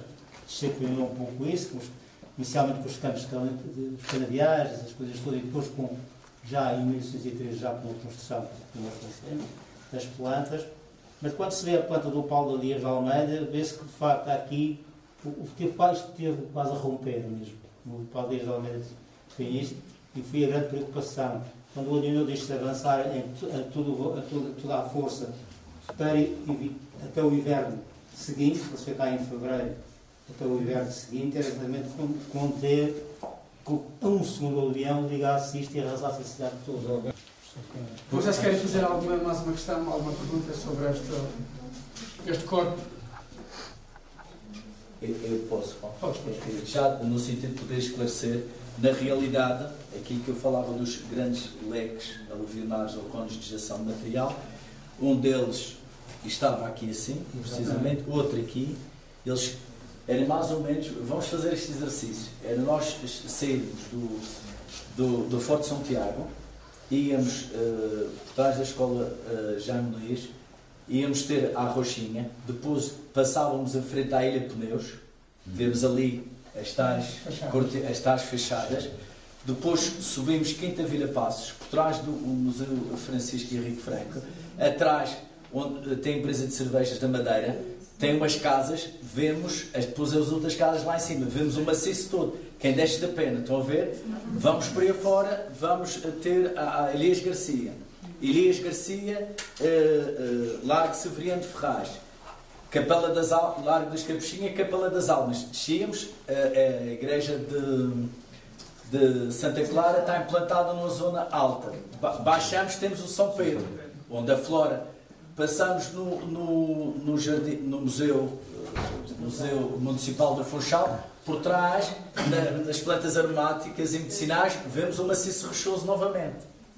disciplinou um pouco isso, inicialmente com os campos canaviais, as coisas todas, e depois com, já em mil oitocentos e três, já com a construção das plantas. Mas quando se vê a planta do Paulo Dias de Almeida, vê-se que de facto aqui o que teve quase a romper mesmo. O Paulo Dias de Almeida foi isto e foi a grande preocupação. Quando o União diz-se avançar em tudo, a tudo, toda a força para, até o inverno seguinte, que se está em fevereiro, até o inverno seguinte, era exatamente conter com um segundo aldeão ligasse isto e arrasasse a cidade de todos os aldeões. Vocês querem fazer alguma, mais uma questão, alguma pergunta sobre este, este corpo? Eu, eu posso, Paulo. Já no sentido de poder esclarecer, na realidade, aquilo que eu falava dos grandes leques aluvionários ou cones de injeção de material, um deles estava aqui assim, precisamente, outro aqui, eles era mais ou menos, vamos fazer este exercício, era nós sairmos do, do, do Forte de São Tiago, íamos uh, por trás da escola uh, Jaime Luís, íamos ter à Rochinha, depois passávamos em frente à Ilha Pneus, vemos ali as tais fachadas, fechadas, depois subimos Quinta Vila Passos, por trás do Museu Francisco Henrique Franco, atrás onde tem a empresa de cervejas da Madeira, tem umas casas, vemos, depois as outras casas lá em cima, vemos o maciço todo. Quem desce da pena, estão a ver? Vamos para aí fora, vamos ter a, a Elias Garcia. Elias Garcia, uh, uh, Largo Severiano de Ferraz, Capela das Al Largo dos Capuchinhas, Capela das Almas. Descíamos, a, a igreja de, de Santa Clara está implantada numa zona alta. Ba baixamos, temos o São Pedro, onde a flora. Passamos no, no, no, jardim, no museu, museu Municipal do Funchal, por trás, na, nas plantas aromáticas e medicinais, vemos o maciço rochoso novamente.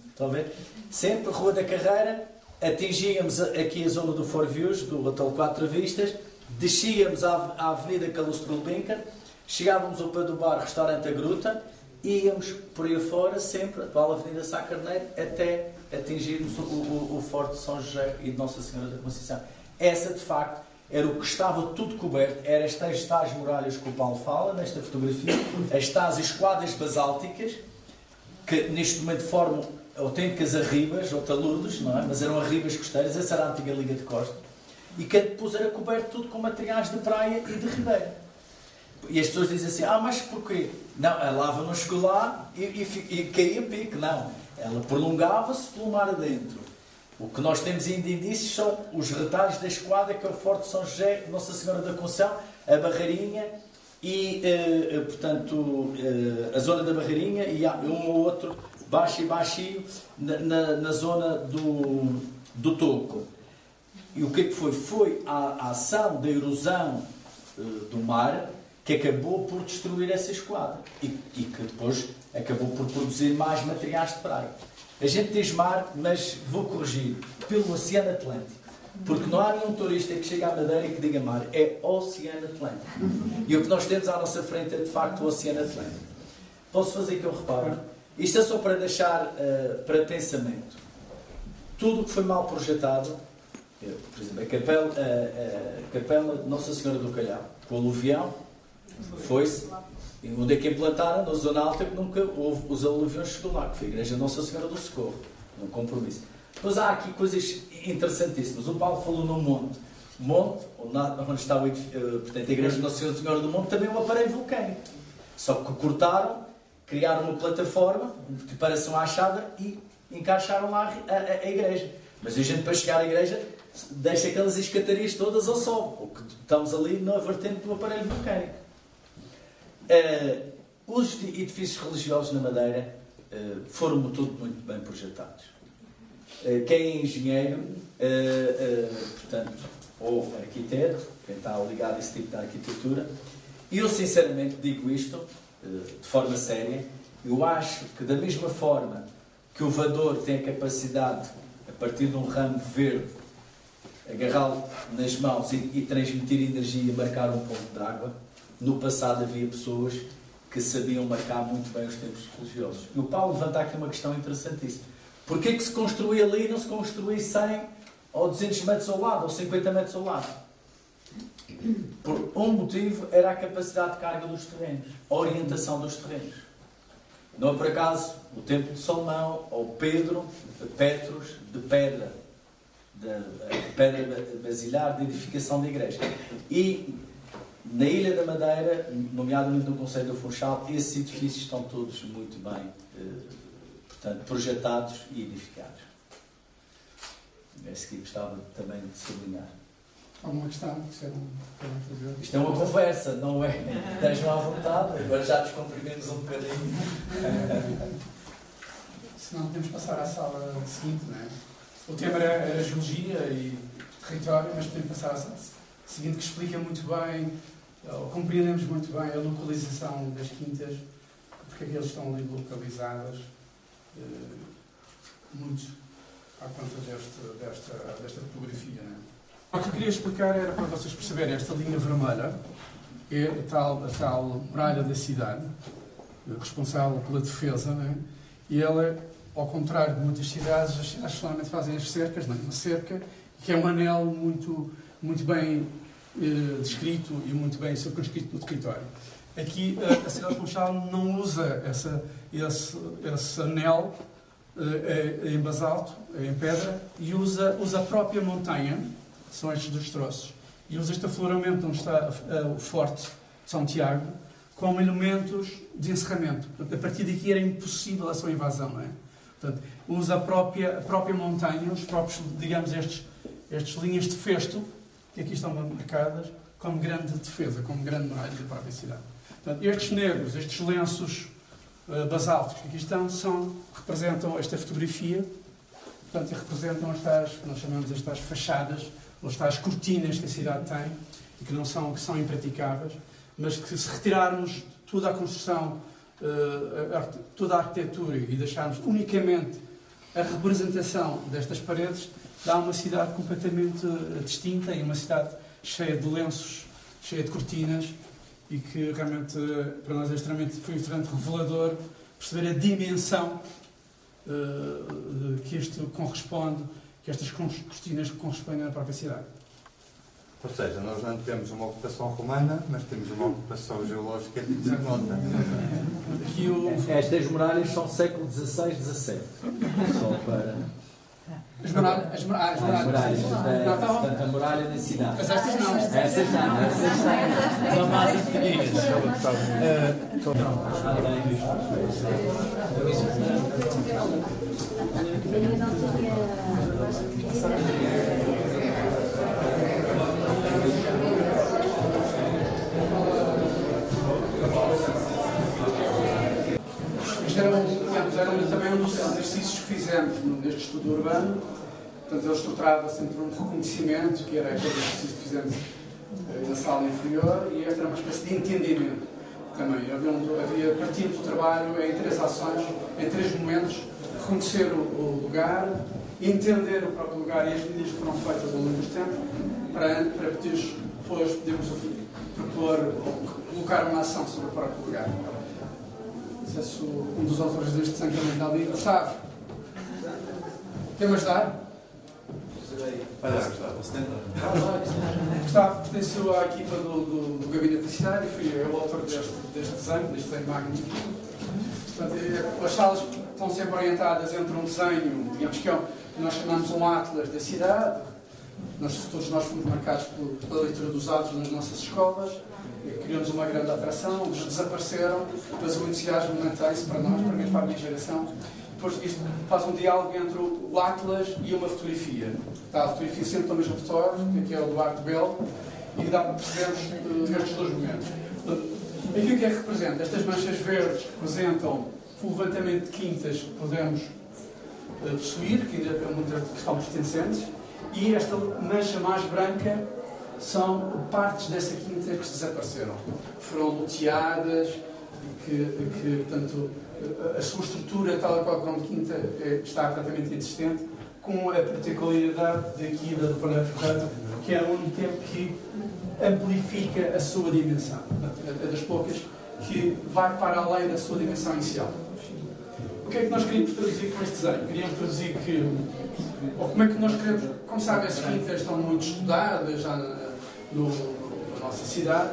Estão a ver? Sempre Rua da Carreira, atingíamos aqui a zona do Four Views, do Hotel Quatro Vistas, descíamos à, à Avenida Calustro Lincoln, chegávamos ao pé do bar Restaurante A Gruta, e íamos por aí fora, sempre, pela Avenida Sá Carneiro, até atingirmos o, o, o Forte de São José e de Nossa Senhora da Conceição. Essa, de facto, era o que estava tudo coberto, eram estas tais muralhas que o Paulo fala, nesta fotografia, as tais esquadras basálticas, que neste momento formam autênticas arribas, ou taludes, não é? Mas eram arribas costeiras, essa era a antiga Liga de Costa, e que depois era coberto tudo com materiais de praia e de ribeira. E as pessoas dizem assim, ah, mas porquê? Não, a lava não chegou lá e, e, e caía pique, não. Ela prolongava-se pelo mar adentro. O que nós temos ainda indícios são os retalhos da esquadra, que é o Forte de São José, Nossa Senhora da Conceição, a Barreirinha e, eh, portanto, eh, a zona da Barreirinha e há um ou outro, baixo e baixinho, na, na, na zona do, do toco. E o que é que foi? Foi a, a ação da erosão eh, do mar que acabou por destruir essa esquadra e, e que depois acabou por produzir mais materiais de praia. A gente diz mar, mas vou corrigir, pelo Oceano Atlântico. Porque não há nenhum turista que chegue à Madeira e que diga mar, é Oceano Atlântico. E o que nós temos à nossa frente é, de facto, o Oceano Atlântico. Posso fazer que eu repare? Isto é só para deixar uh, para pensamento. Tudo o que foi mal projetado, por exemplo, a capela, a, a capela de Nossa Senhora do Calhau, com o aluvião, foi-se. Onde é que implantaram? Na zona alta, que nunca houve os aluviões chegou lá, que foi a Igreja Nossa Senhora do Socorro, num compromisso. Pois há aqui coisas interessantíssimas. O Paulo falou no monte. Monte, onde está o, portanto, a Igreja Nossa Senhora do Monte, também é um aparelho vulcânico. Só que cortaram, criaram uma plataforma de preparação à achada e encaixaram lá a, a, a igreja. Mas a gente, para chegar à igreja, deixa aquelas escatarias todas ao sol. O que estamos ali não é vertente do aparelho vulcânico. Uh, os edifícios religiosos na Madeira uh, foram tudo muito bem projetados. Uh, quem é engenheiro, uh, uh, portanto, ou arquiteto, quem está ligado a esse tipo de arquitetura, e eu sinceramente digo isto uh, de forma séria, eu acho que da mesma forma que o Vador tem a capacidade, a partir de um ramo verde, agarrá-lo nas mãos e, e transmitir energia e marcar um ponto de água, no passado havia pessoas que sabiam marcar muito bem os tempos religiosos. E o Paulo levanta aqui uma questão interessantíssima. Porquê que se construi ali e não se construi cem ou duzentos metros ao lado, ou cinquenta metros ao lado? Por um motivo era a capacidade de carga dos terrenos, a orientação dos terrenos. Não é por acaso o Templo de Salomão ou Pedro, Petros de pedra, de pedra basilar de edificação da igreja. E na Ilha da Madeira, nomeadamente no Concelho do Funchal, esses edifícios estão todos muito bem eh, portanto, projetados e edificados. Esse que gostava também de sublinhar. Alguma questão que queiram fazer? Isto é uma conversa, não é? Estejam à vontade, agora já descomprimimos um bocadinho. Se não, podemos passar à sala seguinte, não é? O tema era geologia e território, mas podemos passar à sala seguinte, que explica muito bem, ou compreendemos muito bem a localização das quintas, porque é que eles estão ali localizadas, eh, muito à conta deste, desta, desta topografia. Né? O que eu queria explicar era para vocês perceberem, esta linha vermelha é a tal, a tal muralha da cidade, responsável pela defesa, né? E ela, ao contrário de muitas cidades, as cidades solamente fazem as cercas, não é? Uma cerca, que é um anel muito muito bem eh, descrito e muito bem circunscrito no território. Aqui a, a cidade de Funchal não usa essa, esse, esse anel eh, em basalto, em pedra, e usa, usa a própria montanha, são estes dois troços, e usa este afloramento onde está uh, o Forte de São Tiago, como elementos de encerramento. Portanto, a partir daqui era impossível a sua invasão, não é? Portanto, usa a própria, a própria montanha, os próprios, digamos, estes, estas linhas de festo, que aqui estão marcadas, como grande defesa, como grande muralha da própria cidade. Portanto, estes negros, estes lenços uh, basálticos que aqui estão, são, representam esta fotografia, portanto, e representam as tais, nós chamamos as tais fachadas, ou as tais cortinas que a cidade tem, e que não são, que são impraticáveis, mas que se retirarmos toda a construção, uh, a, toda a arquitetura e deixarmos unicamente a representação destas paredes, dá uma cidade completamente distinta e uma cidade cheia de lenços, cheia de cortinas, e que realmente para nós é extremamente, foi extremamente revelador perceber a dimensão uh, que isto corresponde, que estas cortinas correspondem à própria cidade. Ou seja, nós não tivemos uma ocupação romana, mas temos uma ocupação geológica que se nota. O... Estas muralhas são século dezasseis, dezassete. Só para... As muralhas, as muralhas, as muralhas, portanto, a muralha da cidade. Mas estas não. Essas não, essas não. São mais pequeninas. Não, não. Este era um, também um dos exercícios que fizemos neste estudo urbano. Portanto, ele estruturava-se entre um reconhecimento, que era aquele exercício que fizemos na sala inferior, e esta era uma espécie de entendimento também. Havia, um, havia partido do trabalho em três ações, em três momentos: reconhecer o, o lugar, entender o próprio lugar e as medidas que foram feitas ao longo do tempo, para, para depois podermos propor ou colocar uma ação sobre o próprio lugar. Não sei se o, um dos autores deste sangramento da Liga, Gustavo, quer me ajudar? Vai lá, Gustavo. Gustavo pertenceu à equipa do, do, do Gabinete da Cidade e fui eu o autor deste, deste desenho, deste desenho magnífico. Portanto, as salas estão sempre orientadas entre um desenho, digamos que é, nós chamamos um atlas da cidade. Nós, todos nós fomos marcados pelo, pela leitura dos atlas nas nossas escolas, criamos uma grande atração, eles desapareceram, mas o entusiasmo mantém-se para nós, para, para a minha geração. Depois isto faz um diálogo entre o atlas e uma fotografia. Está a fotografia sempre do mesmo fotógrafo, que é o Duarte Belo, e dá para percebermos estes dois momentos. Aqui o que é que representa? Estas manchas verdes representam o levantamento de quintas que podemos possuir, que ainda muitas estão pertencentes, e esta mancha mais branca são partes dessa quinta que desapareceram. Foram loteadas, que, que portanto, a sua estrutura, tal e qual como quinta, está completamente existente, com a particularidade daqui da Praia Formosa, que é o único tempo que amplifica a sua dimensão. É das poucas que vai para além da sua dimensão inicial. O que é que nós queríamos traduzir com este desenho? Queríamos traduzir que... Ou como é que nós queremos... Como sabem, as quintas estão muito estudadas já no, na nossa cidade,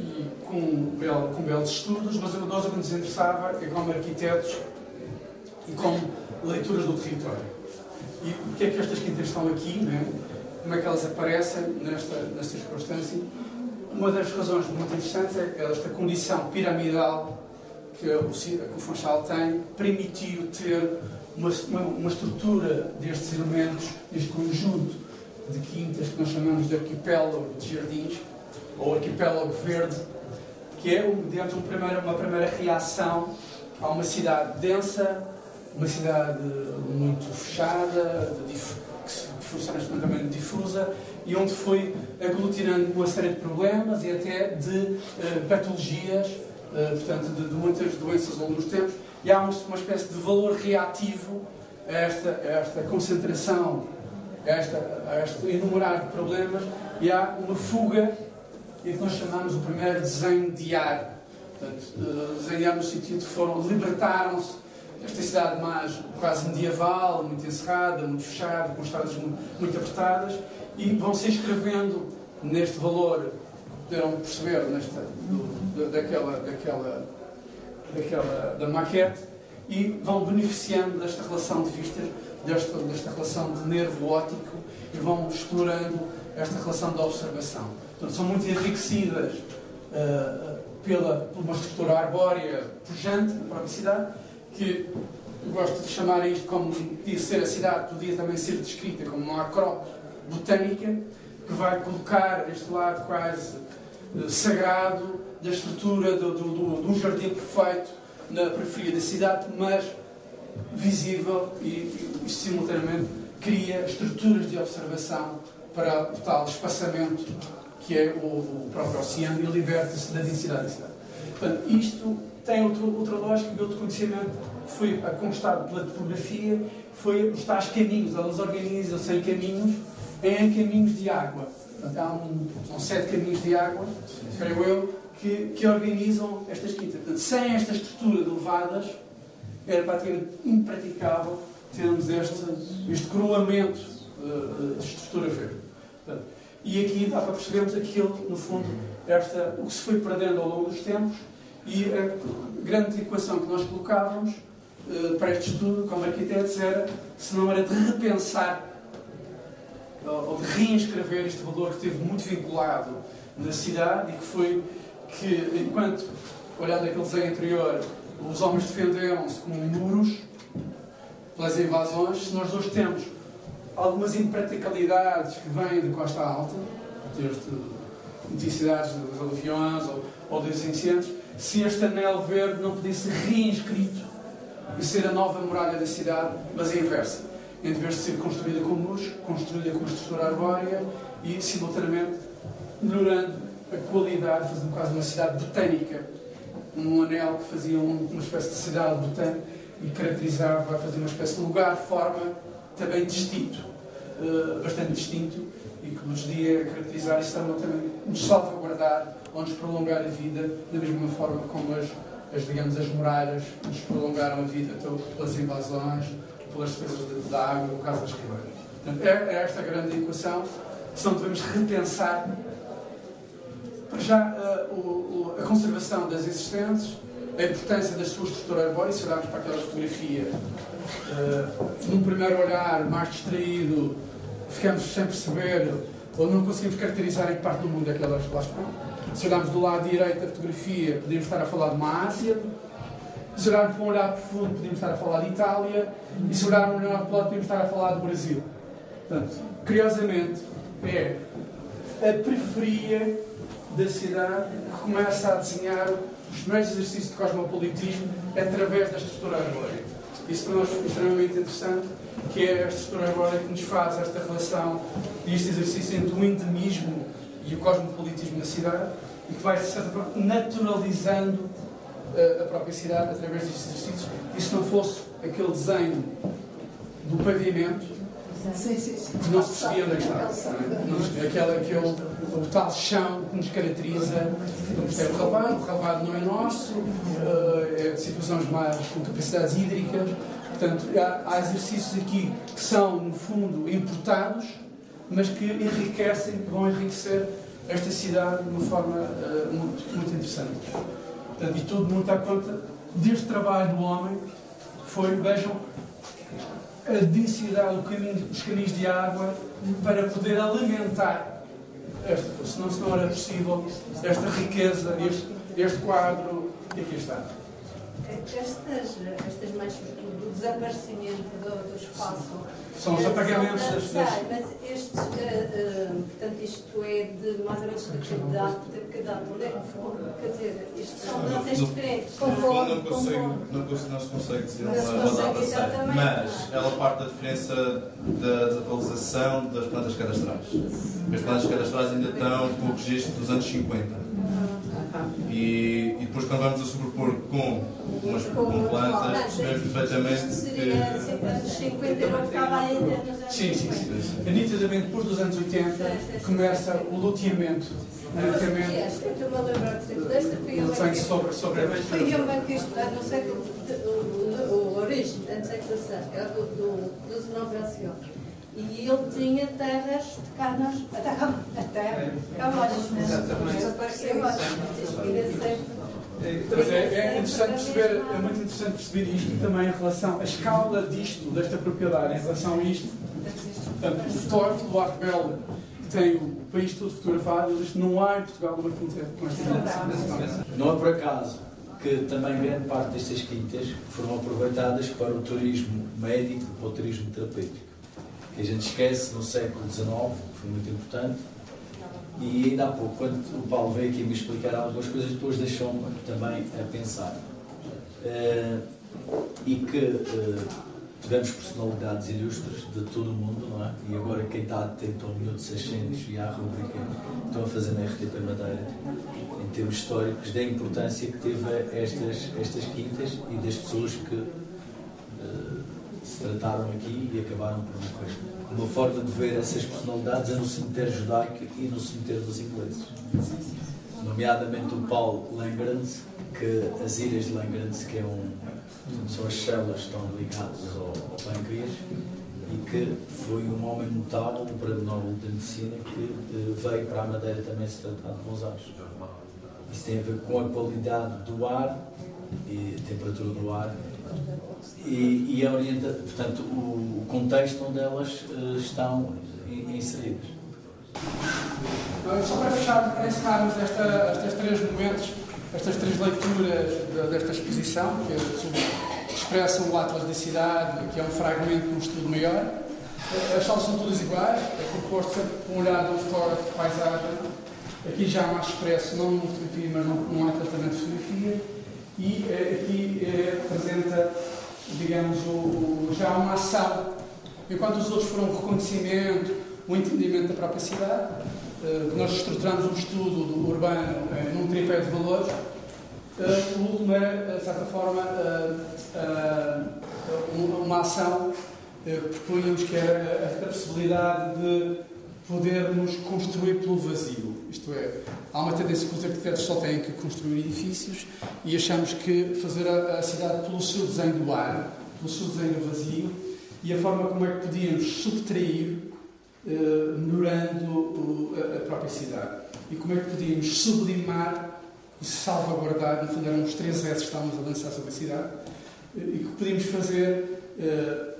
e com, belo, com belos estudos, mas a nós o que nos interessava é como arquitetos e como leituras do território. E o que é que estas quintas estão aqui, né? Como é que elas aparecem nesta, nesta circunstância? Uma das razões muito interessantes é esta condição piramidal que o, que o Funchal tem, permitiu ter uma, uma, uma estrutura destes elementos, deste conjunto de quintas que nós chamamos de arquipélago de jardins, ou arquipélago verde, que é dentro de um primeiro, uma primeira reação a uma cidade densa, uma cidade muito fechada, que funciona extremamente difusa, e onde foi aglutinando uma série de problemas e até de eh, patologias, eh, portanto, de, de muitas doenças ao longo dos tempos, e há uma, uma espécie de valor reativo a esta, a esta concentração, a, esta, a este enumerar de problemas, e há uma fuga. E que nós chamamos o primeiro desenho de ar. Portanto, desenhar no sentido de foram, libertaram-se desta cidade mais quase medieval, muito encerrada, muito fechada, com estradas muito, muito apertadas, e vão se inscrevendo neste valor, puderam perceber, nesta, do, daquela, daquela, daquela da maquete, e vão beneficiando desta relação de vistas, desta, desta relação de nervo óptico, e vão explorando esta relação da observação. Portanto, são muito enriquecidas uh, pela, por uma estrutura arbórea pujante da própria cidade, que eu gosto de chamar isto como de ser a cidade, podia também ser descrita como uma acrópole botânica, que vai colocar este lado quase uh, sagrado da estrutura do, do, do, do jardim perfeito na periferia da cidade, mas visível e, e, e simultaneamente cria estruturas de observação para o tal espaçamento que é o próprio oceano, e liberta-se da densidade da cidade. Portanto, isto tem outro, outra lógica e outro conhecimento que foi conquistado pela topografia, foi os tais caminhos, elas organizam-se em caminhos, em caminhos de água. Portanto, há um, são sete caminhos de água, creio eu, que, que organizam estas quintas. Portanto, sem esta estrutura de levadas, era praticamente impraticável termos este, este coroamento uh, de estrutura verde. Portanto, e aqui dá para percebermos aquilo, no fundo, esta, o que se foi perdendo ao longo dos tempos, e a grande equação que nós colocávamos eh, para este estudo, como arquitetos, era se não era de repensar ou, ou de reinscrever este valor que esteve muito vinculado na cidade, e que foi que, enquanto, olhando aquele desenho anterior, os homens defenderam-se com muros pelas invasões. Nós hoje temos algumas impraticabilidades que vêm de Costa Alta, desde intensidades dos aluviões ou, ou dos incêndios. Se este anel verde não pudesse ser reinscrito e ser a nova muralha da cidade, mas a inversa, em vez de ser construída com muros, construída com estrutura arbórea e, simultaneamente, melhorando a qualidade, fazendo quase uma cidade botânica, um anel que fazia uma espécie de cidade botânica e caracterizava, vai fazer uma espécie de lugar-forma também distinto, bastante distinto, e que nos dia caracterizar e estava também nos salvaguardar ou nos prolongar a vida, da mesma forma como as, as, digamos, as muralhas nos prolongaram a vida então, pelas invasões, pelas defesas da água, no caso das ribeiras. Portanto, é, é esta grande equação, se não devemos repensar para já uh, o, o, a conservação das existentes, a importância da sua estrutura arbórea, se olharmos para aquela fotografia, uh, num primeiro olhar mais distraído, ficamos sem perceber ou não conseguimos caracterizar em que parte do mundo é que elas lá estão. Se olharmos do lado direito da fotografia, podemos estar a falar de uma Ásia. Se olharmos para um olhar profundo, podemos estar a falar de Itália. E se olharmos para um olhar plano, podemos estar a falar do Brasil. Portanto, curiosamente, é a periferia da cidade que começa a desenhar os primeiros exercícios de cosmopolitismo através da estrutura arbórea. Isso para nós foi extremamente interessante, que é a estrutura arbórea que nos faz esta relação e este exercício entre o endemismo e o cosmopolitismo na cidade, e que vai, de certa forma, naturalizando a própria cidade através destes exercícios. E se não fosse aquele desenho do pavimento, sim, sim, sim. não se percebia onde estava. Aquele o tal chão que nos caracteriza, é o relvado, o relvado não é nosso, é de situações mais com capacidades hídricas. Portanto, há exercícios aqui que são, no fundo, importados, mas que enriquecem, que vão enriquecer esta cidade de uma forma uh, muito, muito interessante. Portanto, e tudo muito à conta deste trabalho do homem, foi, vejam, a densidade, caminho, os caminhos de água, para poder alimentar esta, senão, se não era possível, esta riqueza, este, este quadro, e aqui está. Estas, estas manchas do desaparecimento do, do espaço... São os apagamentos das pessoas. Mas estes, uh, uh, portanto, isto é de mais ou menos de cada data. Onde é que for? Quer dizer, isto são datas diferentes. Conforme, não consigo, não consigo, não se consegue dizer uma data certa, mas ela parte da diferença da desatualização das plantas cadastrais. As plantas cadastrais ainda estão com o registro dos anos cinquenta. E, e depois, quando vamos a sobrepor com umas plantas, percebemos perfeitamente que... Sim, sim, sim. Nitidamente, depois dos anos oitenta, começa o loteamento. Estou-me a lembrar, por exemplo, foi eu bem que estudar, não sei a origem, antes é que eu sei, que era do dezenove. E ele tinha terras de canas, até camões, mas desapareceu. É interessante perceber, é muito interessante perceber isto também em relação à escala disto, desta propriedade, em relação a isto. Portanto, o Torf, o Duarte Belo, que tem o país todo fotografado, diz que não há em Portugal uma fronteira com esta cidade. Não é por acaso que também grande parte destas quintas foram aproveitadas para o turismo médico, para o turismo terapêutico. A gente esquece, no século dezenove, que foi muito importante, e ainda há pouco, quando o Paulo veio aqui me explicar algumas coisas, depois deixou-me também a pensar. Uh, e que uh, tivemos personalidades ilustres de todo o mundo, não é? E agora quem está atento ao Minuto seiscentos e à rubrica que estão a fazer na R T P Madeira, em termos históricos, da importância que teve estas, estas quintas e das pessoas que se trataram aqui e acabaram por uma coisa. Uma forma de ver essas personalidades é no cemitério judaico e no cemitério dos ingleses. Nomeadamente o Paulo Lembrance, que as ilhas de Lembrance, que é um, são as células que estão ligadas ao, ao pâncreas, e que foi um homem notável, um prémio Nobel de Medicina, que veio para a Madeira também se tratar de bons ares. Isso tem a ver com a qualidade do ar e a temperatura do ar. E, e a orienta, portanto, o, o contexto onde elas uh, estão inseridas. Só para fechar, para encerrarmos estes três momentos, estas três leituras desta exposição, que expressam o Atlas da Cidade, que é um fragmento de um estudo maior. As salas são todas iguais, é composto sempre por um olhar de um fotógrafo de paisagem, aqui já mais expresso, não numa fotografia, mas num Atlas também de fotografia, e aqui representa, digamos, o, já uma ação. Enquanto os outros foram um reconhecimento, um entendimento da própria cidade, nós estruturamos um estudo urbano num tripé de valores, o último é, de certa forma, uma ação que propunhamos, que era a possibilidade de podermos construir pelo vazio. Isto é, há uma tendência que os arquitetos só têm que construir edifícios e achamos que fazer a cidade pelo seu desenho do ar, pelo seu desenho do vazio, e a forma como é que podíamos subtrair, Uh, melhorando uh, a própria cidade. E como é que podíamos sublimar e salvaguardar, no fundo eram os três S que estávamos a lançar sobre a cidade, uh, e que podíamos fazer uh,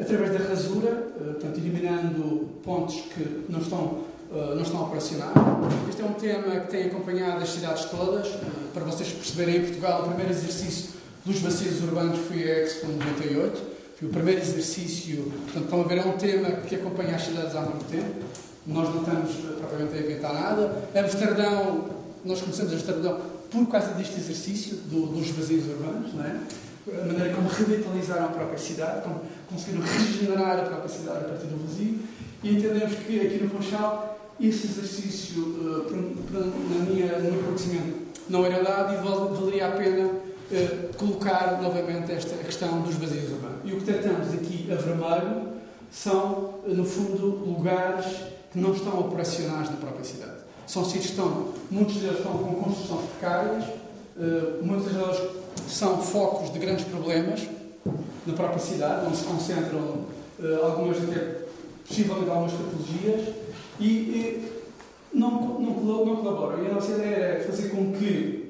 através da rasura, uh, portanto, eliminando pontos que não estão, uh, não estão operacionais. Este é um tema que tem acompanhado as cidades todas. Uh, para vocês perceberem, em Portugal, o primeiro exercício dos vacilos urbanos foi a Expo noventa e oito. O primeiro exercício, portanto, estão a ver, é um tema que acompanha as cidades há muito tempo. Nós não estamos propriamente a inventar nada. Amsterdão, nós começamos a Amsterdão por causa deste exercício do, dos vazios urbanos, não é? A maneira como revitalizaram a própria cidade, como conseguiram regenerar a própria cidade a partir do vazio. E entendemos que aqui no Funchal esse exercício, uh, para, para, na minha, no meu conhecimento, não era dado e val, valeria a pena Uh, colocar novamente esta questão dos vazios urbanos. E o que tentamos aqui a vermelho são, no fundo, lugares que não estão operacionais na própria cidade. São sítios que estão, muitos deles estão com construções precárias, uh, muitos deles são focos de grandes problemas na própria cidade, onde se concentram uh, algumas, até possivelmente algumas patologias, e, e não, não, não colaboram. E a nossa ideia era fazer com que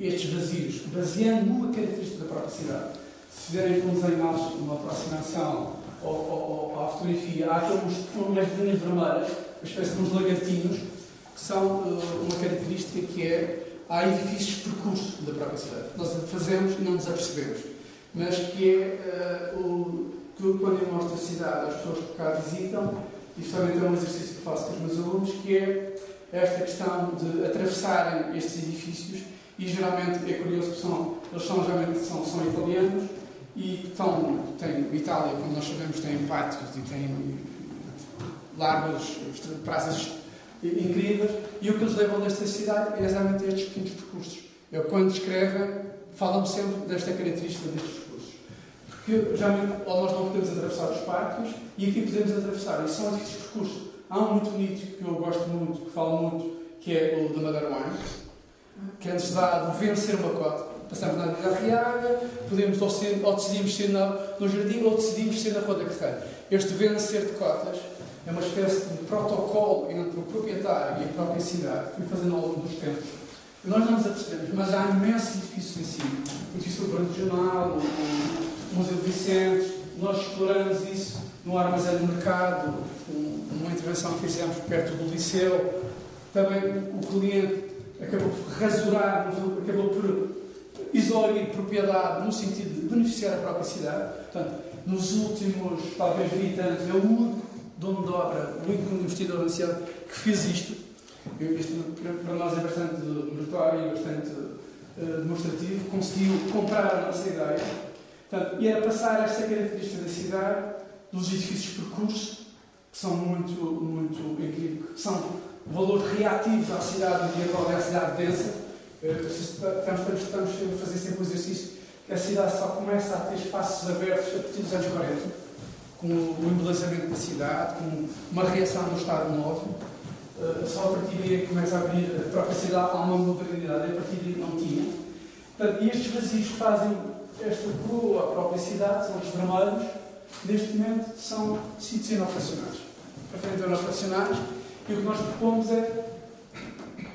estes vazios, baseando numa característica da própria cidade, se fizerem com desenho mais uma aproximação ou, ou, ou à fotografia, há aqueles umas linhas vermelhas, uma espécie de uns lagartinhos, que são uh, uma característica que é, há edifícios de percurso da própria cidade. Nós fazemos e não nos apercebemos, mas que é uh, o, que quando eu mostro a cidade às pessoas que cá visitam, e justamente é um exercício que faço com os meus alunos, que é esta questão de atravessarem estes edifícios. E geralmente, é curioso, que são, eles são, geralmente são, são italianos e estão, tem, Itália, como nós sabemos, tem pátios e tem largas praças incríveis. E o que eles levam desta cidade é exatamente estes pequenos percursos. Eu, quando escrevem, falam sempre desta característica destes percursos. Porque geralmente nós não podemos atravessar os pátios e aqui podemos atravessar. E são estes percursos. Há um muito bonito que eu gosto muito, que falo muito, que é o da Madeira Wine, que antes da do vencer uma cota. Passamos na Avenida Arriaga, podemos, ou, ser, ou decidimos ser na, no Jardim, ou decidimos ser na Rua da Praia. Este vencer de cotas é uma espécie de protocolo entre o proprietário e a própria cidade, que foi fazendo ao longo dos tempos. E nós não nos apercebemos, mas há imensos edifícios em si. O edifício do Banco Jornal, o Museu de Vicente, nós exploramos isso no Armazém do Mercado, numa intervenção que fizemos perto do Liceu. Também o cliente acabou por rasurar, acabou por isolar propriedade no sentido de beneficiar a própria cidade. Portanto, nos últimos, talvez, vinte anos, é o único dono de obra, o único investidor ancião que fez isto. Isto, para nós, é bastante notório e bastante uh, demonstrativo. Conseguiu comprar a nossa ideia. Portanto, e era passar esta característica da cidade, dos edifícios percursos, que são muito, muito incríveis, que são valores reativos à cidade medieval e à cidade densa. Estamos, estamos a fazer sempre um exercício que a cidade só começa a ter espaços abertos a partir dos anos quarenta, com o embelezamento da cidade, com uma reação do Estado Novo. Só a partir daí começa a abrir a própria cidade a uma modernidade, a partir daí não tinha. Portanto, e estes vazios que fazem esta coroa à própria cidade, são os vermelhos, neste momento são sítios inoperacionais. Para frente inoperacionais. E o que nós propomos é,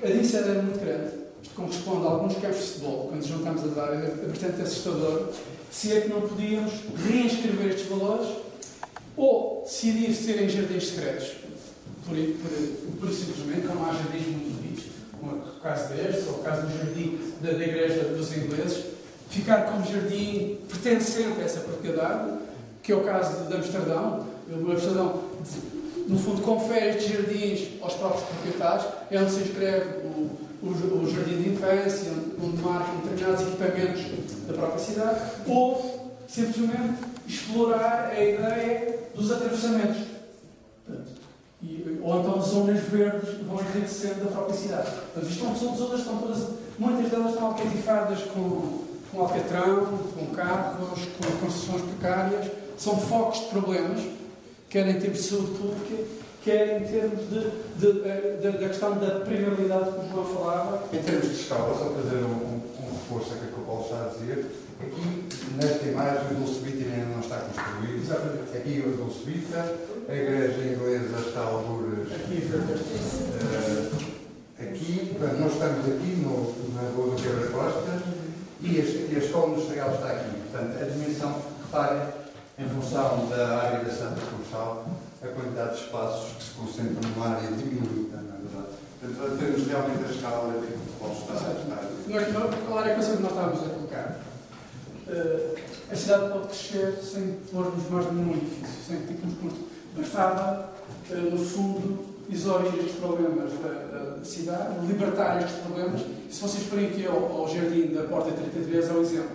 a densidade é muito grande, isto corresponde a alguns campos de futebol, quando juntamos as áreas, é bastante assustador, se é que não podíamos reinscrever estes valores ou decidir serem jardins secretos, por, por, por simplesmente, como há jardins muito bonitos, como a caso deste, ou o caso do jardim da, da igreja dos ingleses, ficar como jardim pertencente a essa propriedade, que é o caso de Amsterdão. O Amsterdão, no fundo, confere estes jardins aos próprios proprietários, é onde se inscreve o, o, o jardim de infância, onde marcam determinados equipamentos da própria cidade, ou, simplesmente, explorar a ideia dos atravessamentos. Portanto, e, ou então zonas verdes que vão enriquecendo da própria cidade. Portanto, estão, são zonas, estão todas, muitas delas estão alcatifadas com, com alcatrão, com carros, com construções precárias, são focos de problemas, quer em termos de saúde pública, quer em termos da questão da primordialidade que o João falava. Em termos de escala, só fazer um, um reforço àquilo que o Paulo está a dizer, aqui nesta imagem o Dulcevita ainda não está construído. Exatamente. Aqui o Dulcevita, a igreja inglesa está a algures aqui, uh, aqui, portanto, nós estamos aqui no, na Rua do Quebra Costa e a, e a escola industrial está aqui. Portanto, a dimensão, reparem, em função da área da Santa Cruzal, a quantidade de espaços que se concentram numa área diminuída, na verdade. Portanto, temos realmente a escala de futebol estádio. Qual era a coisa que nós estávamos a colocar? Uh, a cidade pode crescer sem pormos mais nenhum edifício, sem que tenhamos curto. Bastava, uh, no fundo, exaurir estes problemas da, da cidade, libertar estes problemas. E se vocês forem aqui ao, ao jardim da porta trinta e três, é um exemplo.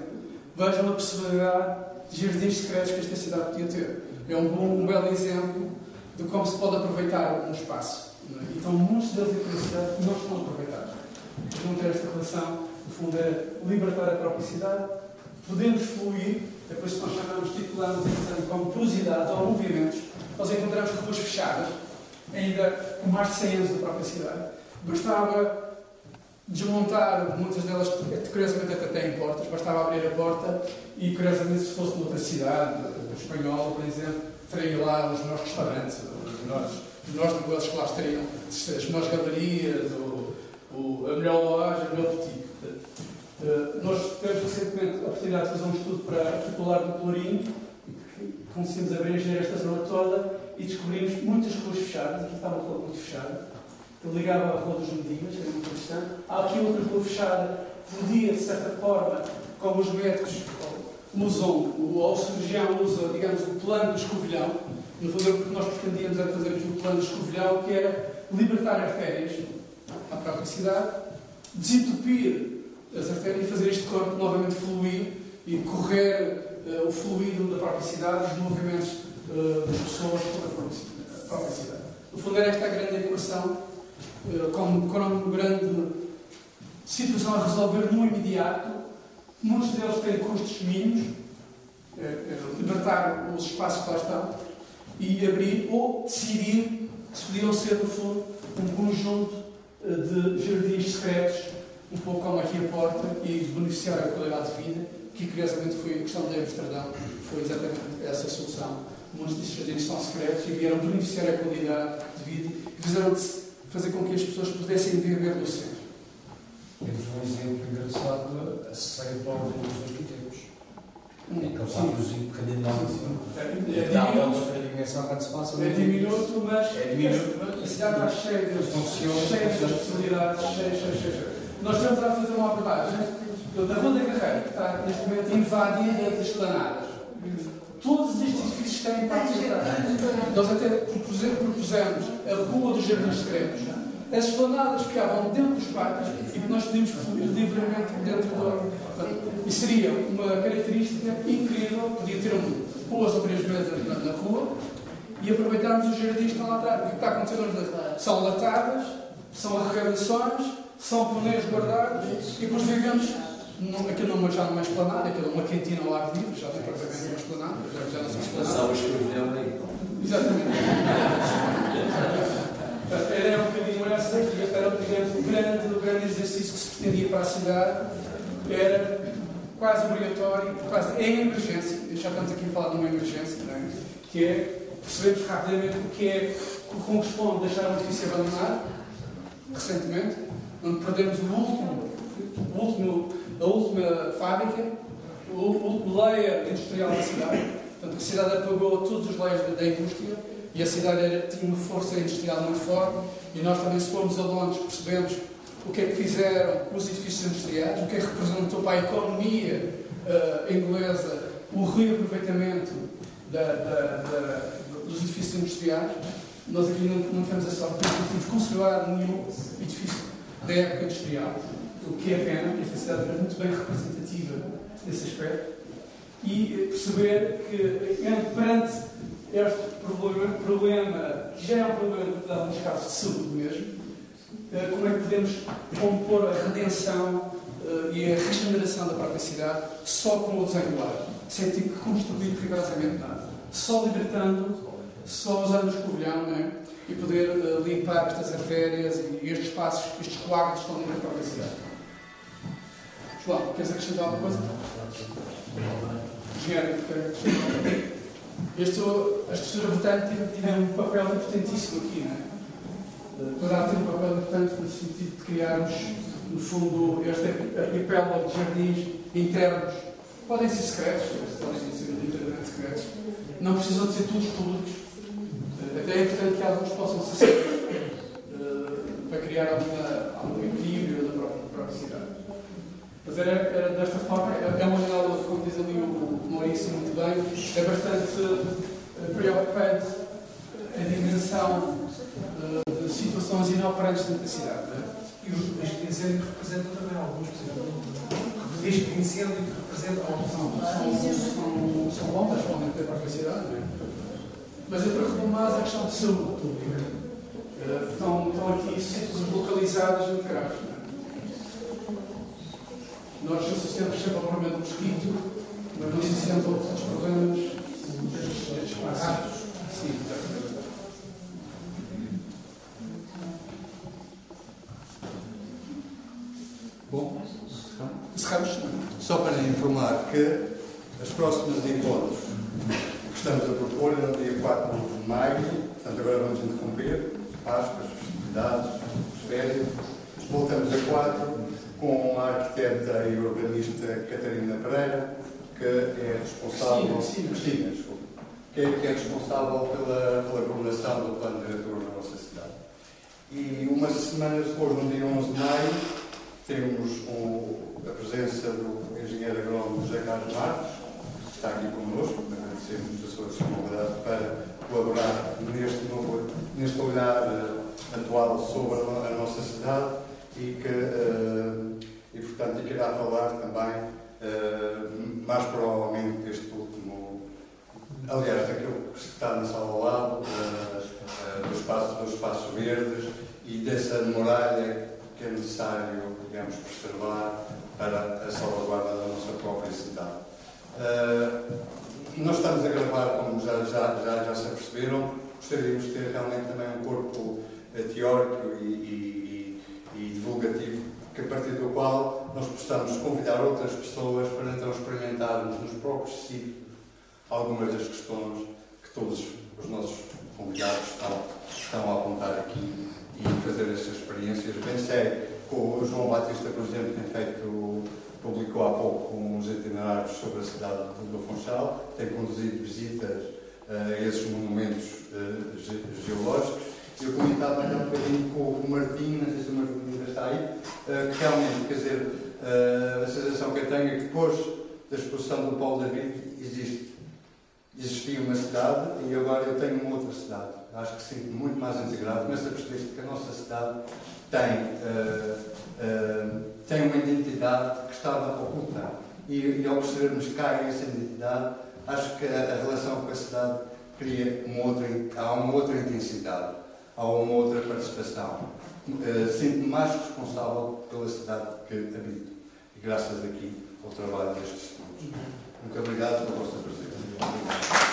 Vejam a possibilidade de jardins secretos que esta cidade podia ter. É um, bom, um belo exemplo de como se pode aproveitar um espaço. Não é? Então, muitos deles aqui na cidade não estão aproveitados. Não ter esta relação, no fundo, é libertar a própria cidade, podemos fluir, depois se nós chamamos, titularmos como porosidade ou movimentos, nós encontramos ruas fechadas, ainda com mais de cem anos da própria cidade. Bastava desmontar, muitas delas, curiosamente até têm portas, bastava abrir a porta e, curiosamente, se fosse noutra cidade, espanhola, por exemplo, teriam lá os melhores restaurantes, os melhores, os melhores negócios que lá estariam, as melhores galerias, ou, ou a melhor loja, a melhor boutique. Uh, nós tivemos recentemente a oportunidade de fazer um estudo para articular do Pelourinho, conseguimos abranger esta zona toda e descobrimos muitas ruas fechadas, aqui estava uma rua muito fechada, que ligava à Rua dos Medias, que era muito interessante. Há aqui outra rua fechada, podia, de certa forma, como os médicos usam, ou o cirurgião usa, digamos, o plano do escovilhão. No fundo, o que nós pretendíamos era fazer o plano do escovilhão, que era libertar artérias à própria cidade, desentupir as artérias e fazer este corpo novamente fluir e correr uh, o fluido da própria cidade, os movimentos uh, das pessoas pela própria cidade. No fundo, era esta a grande equação. Como, como grande situação a resolver no imediato, muitos deles têm custos mínimos, é, é, libertar os espaços que lá estão e abrir ou decidir se podiam ser, no fundo, um conjunto de jardins secretos, um pouco como aqui a porta, e beneficiar a qualidade de vida, que curiosamente foi a questão de Amsterdão, foi exatamente essa a solução. Muitos destes jardins são secretos e vieram beneficiar a qualidade de vida e fizeram de fazer com que as pessoas pudessem viver no centro. Temos um exemplo engraçado a sair para os arquitetos. Então, estamos um bocadinho longe. É diminoto, quando se passa. É diminuto, mas é diminuto. A cidade está cheia de possibilidades. Cheia, cheia, cheia. Nós estamos a fazer uma abordagem da Rua da Carreira, que está neste momento invadida de esplanadas. Todos estes edifícios têm particularidades. Nós até propusemos a Rua dos Jardins Secretos, as esplanadas ficavam dentro dos parques e que nós podíamos fluir livremente dentro do. E seria uma característica incrível, podia ter um, duas ou três mesas na, na rua e aproveitarmos os jardins que estão lá atrás. O que está acontecendo são latadas, são arrecadações, são pneus guardados e depois vivemos. Não, aquilo não, já não é esplanada, aquilo é uma cantina ao ar livre, já não é propriamente uma esplanada, já não se esplanada. Exatamente. Era um bocadinho essa, era um grande, grande exercício que se pretendia para a cidade, era quase obrigatório, quase em emergência, já estamos aqui a falar de uma emergência, não é? Que é percebermos rapidamente o que é que corresponde deixar um edifício abandonado, recentemente, onde perdemos o último, o último a última fábrica, o último layer industrial da cidade. Portanto, a cidade apagou todos os layers da, da indústria e a cidade era, tinha uma força industrial muito forte e nós também, se formos a Londres, percebemos o que é que fizeram os edifícios industriais, o que é que representou para a economia uh, inglesa o reaproveitamento da, da, da, dos edifícios industriais. Nós aqui não, não temos a sorte de considerar nenhum edifício da época industrial, o que é pena, porque esta cidade era muito bem representativa nesse aspecto, e perceber que perante este problema, problema que já é um problema de alguns casos de saúde mesmo, como é que podemos compor a redenção uh, e a regeneração da própria cidade só com o desangular, sem ter que construir rigorosamente nada, só libertando, só usando o escovilhão, né? E poder uh, limpar estas artérias e estes espaços, estes coágulos que estão na própria cidade. João, queres acrescentar alguma coisa? Engenheiro, porque as pessoas votantes tiveram um papel importantíssimo aqui, não é? Poderá ter um papel importante no sentido de criarmos, no fundo, este arquipélago de jardins internos. Podem ser secretos, podem ser literalmente secretos. Não precisam de ser todos públicos. Até é importante que alguns possam ser secretos para criar alguma, algum equilíbrio da própria, própria cidade. Mas era, era desta forma, é uma janela, como diz ali o Maurício muito bem, é bastante preocupante a dimensão situações inoperantes dentro da cidade. E os riscos de incêndio representam também alguns, por exemplo, riscos de incêndio que representam alguns. São, são bombas, provavelmente, da própria cidade. Não é? Mas eu preocupo mais a questão de saúde pública. Uh, estão, estão aqui sítios localizados no caráter. É? Nós associamos sempre ao problema do mosquito, mas não associamos a outros problemas destes espaços. Sim, exatamente. Bom, encerramos. Só para informar que as próximas encontros que estamos a propor é no dia quatro de maio, portanto agora vamos interromper, Páscoas, festividades, férias. Voltamos a quatro com a arquiteta e urbanista Catarina Pereira, que é responsável... Cristina, Cristina, desculpa. Que é, que é responsável pela elaboração do plano diretor da nossa cidade. E uma semana depois, no dia onze de maio, temos o, a presença do engenheiro agrónomo José Carlos Marques, que está aqui connosco, agradecemos a sua disponibilidade para colaborar neste, novo, neste olhar uh, atual sobre a, a nossa cidade e, que, uh, e portanto, que irá falar também, uh, mais provavelmente, deste último, aliás, daquilo que está na sala ao lado, uh, uh, dos, espaços, dos espaços verdes e dessa muralha que é necessário, digamos, preservar para a salvaguarda da nossa própria cidade. Uh, nós estamos a gravar, como já, já, já, já se aperceberam, gostaríamos de ter realmente também um corpo teórico e, e, e divulgativo, que a partir do qual nós possamos convidar outras pessoas para então experimentarmos nos próprios sítios algumas das questões que todos os nossos convidados estão, estão a apontar aqui, e fazer estas experiências. Bem sei que o João Batista, por exemplo, tem feito, publicou há pouco uns itinerários sobre a cidade do Funchal, tem conduzido visitas uh, a esses monumentos uh, ge geológicos. Eu comentava já um bocadinho com o Martinho, não sei se o Martinho ainda está aí, uh, que realmente, quer dizer, uh, a sensação que eu tenho é que depois da exposição do Paulo David existe. Existia uma cidade e agora eu tenho uma outra cidade. Acho que sinto muito mais integrado nessa perspectiva que a nossa cidade tem, uh, uh, tem uma identidade que estava oculta. E, e ao percebermos que há essa identidade, acho que a, a relação com a cidade cria uma outra, há uma outra intensidade, há uma outra participação. Uh, Sinto-me mais responsável pela cidade que habito. E graças aqui ao trabalho destes estudos. Muito obrigado pela vossa presença.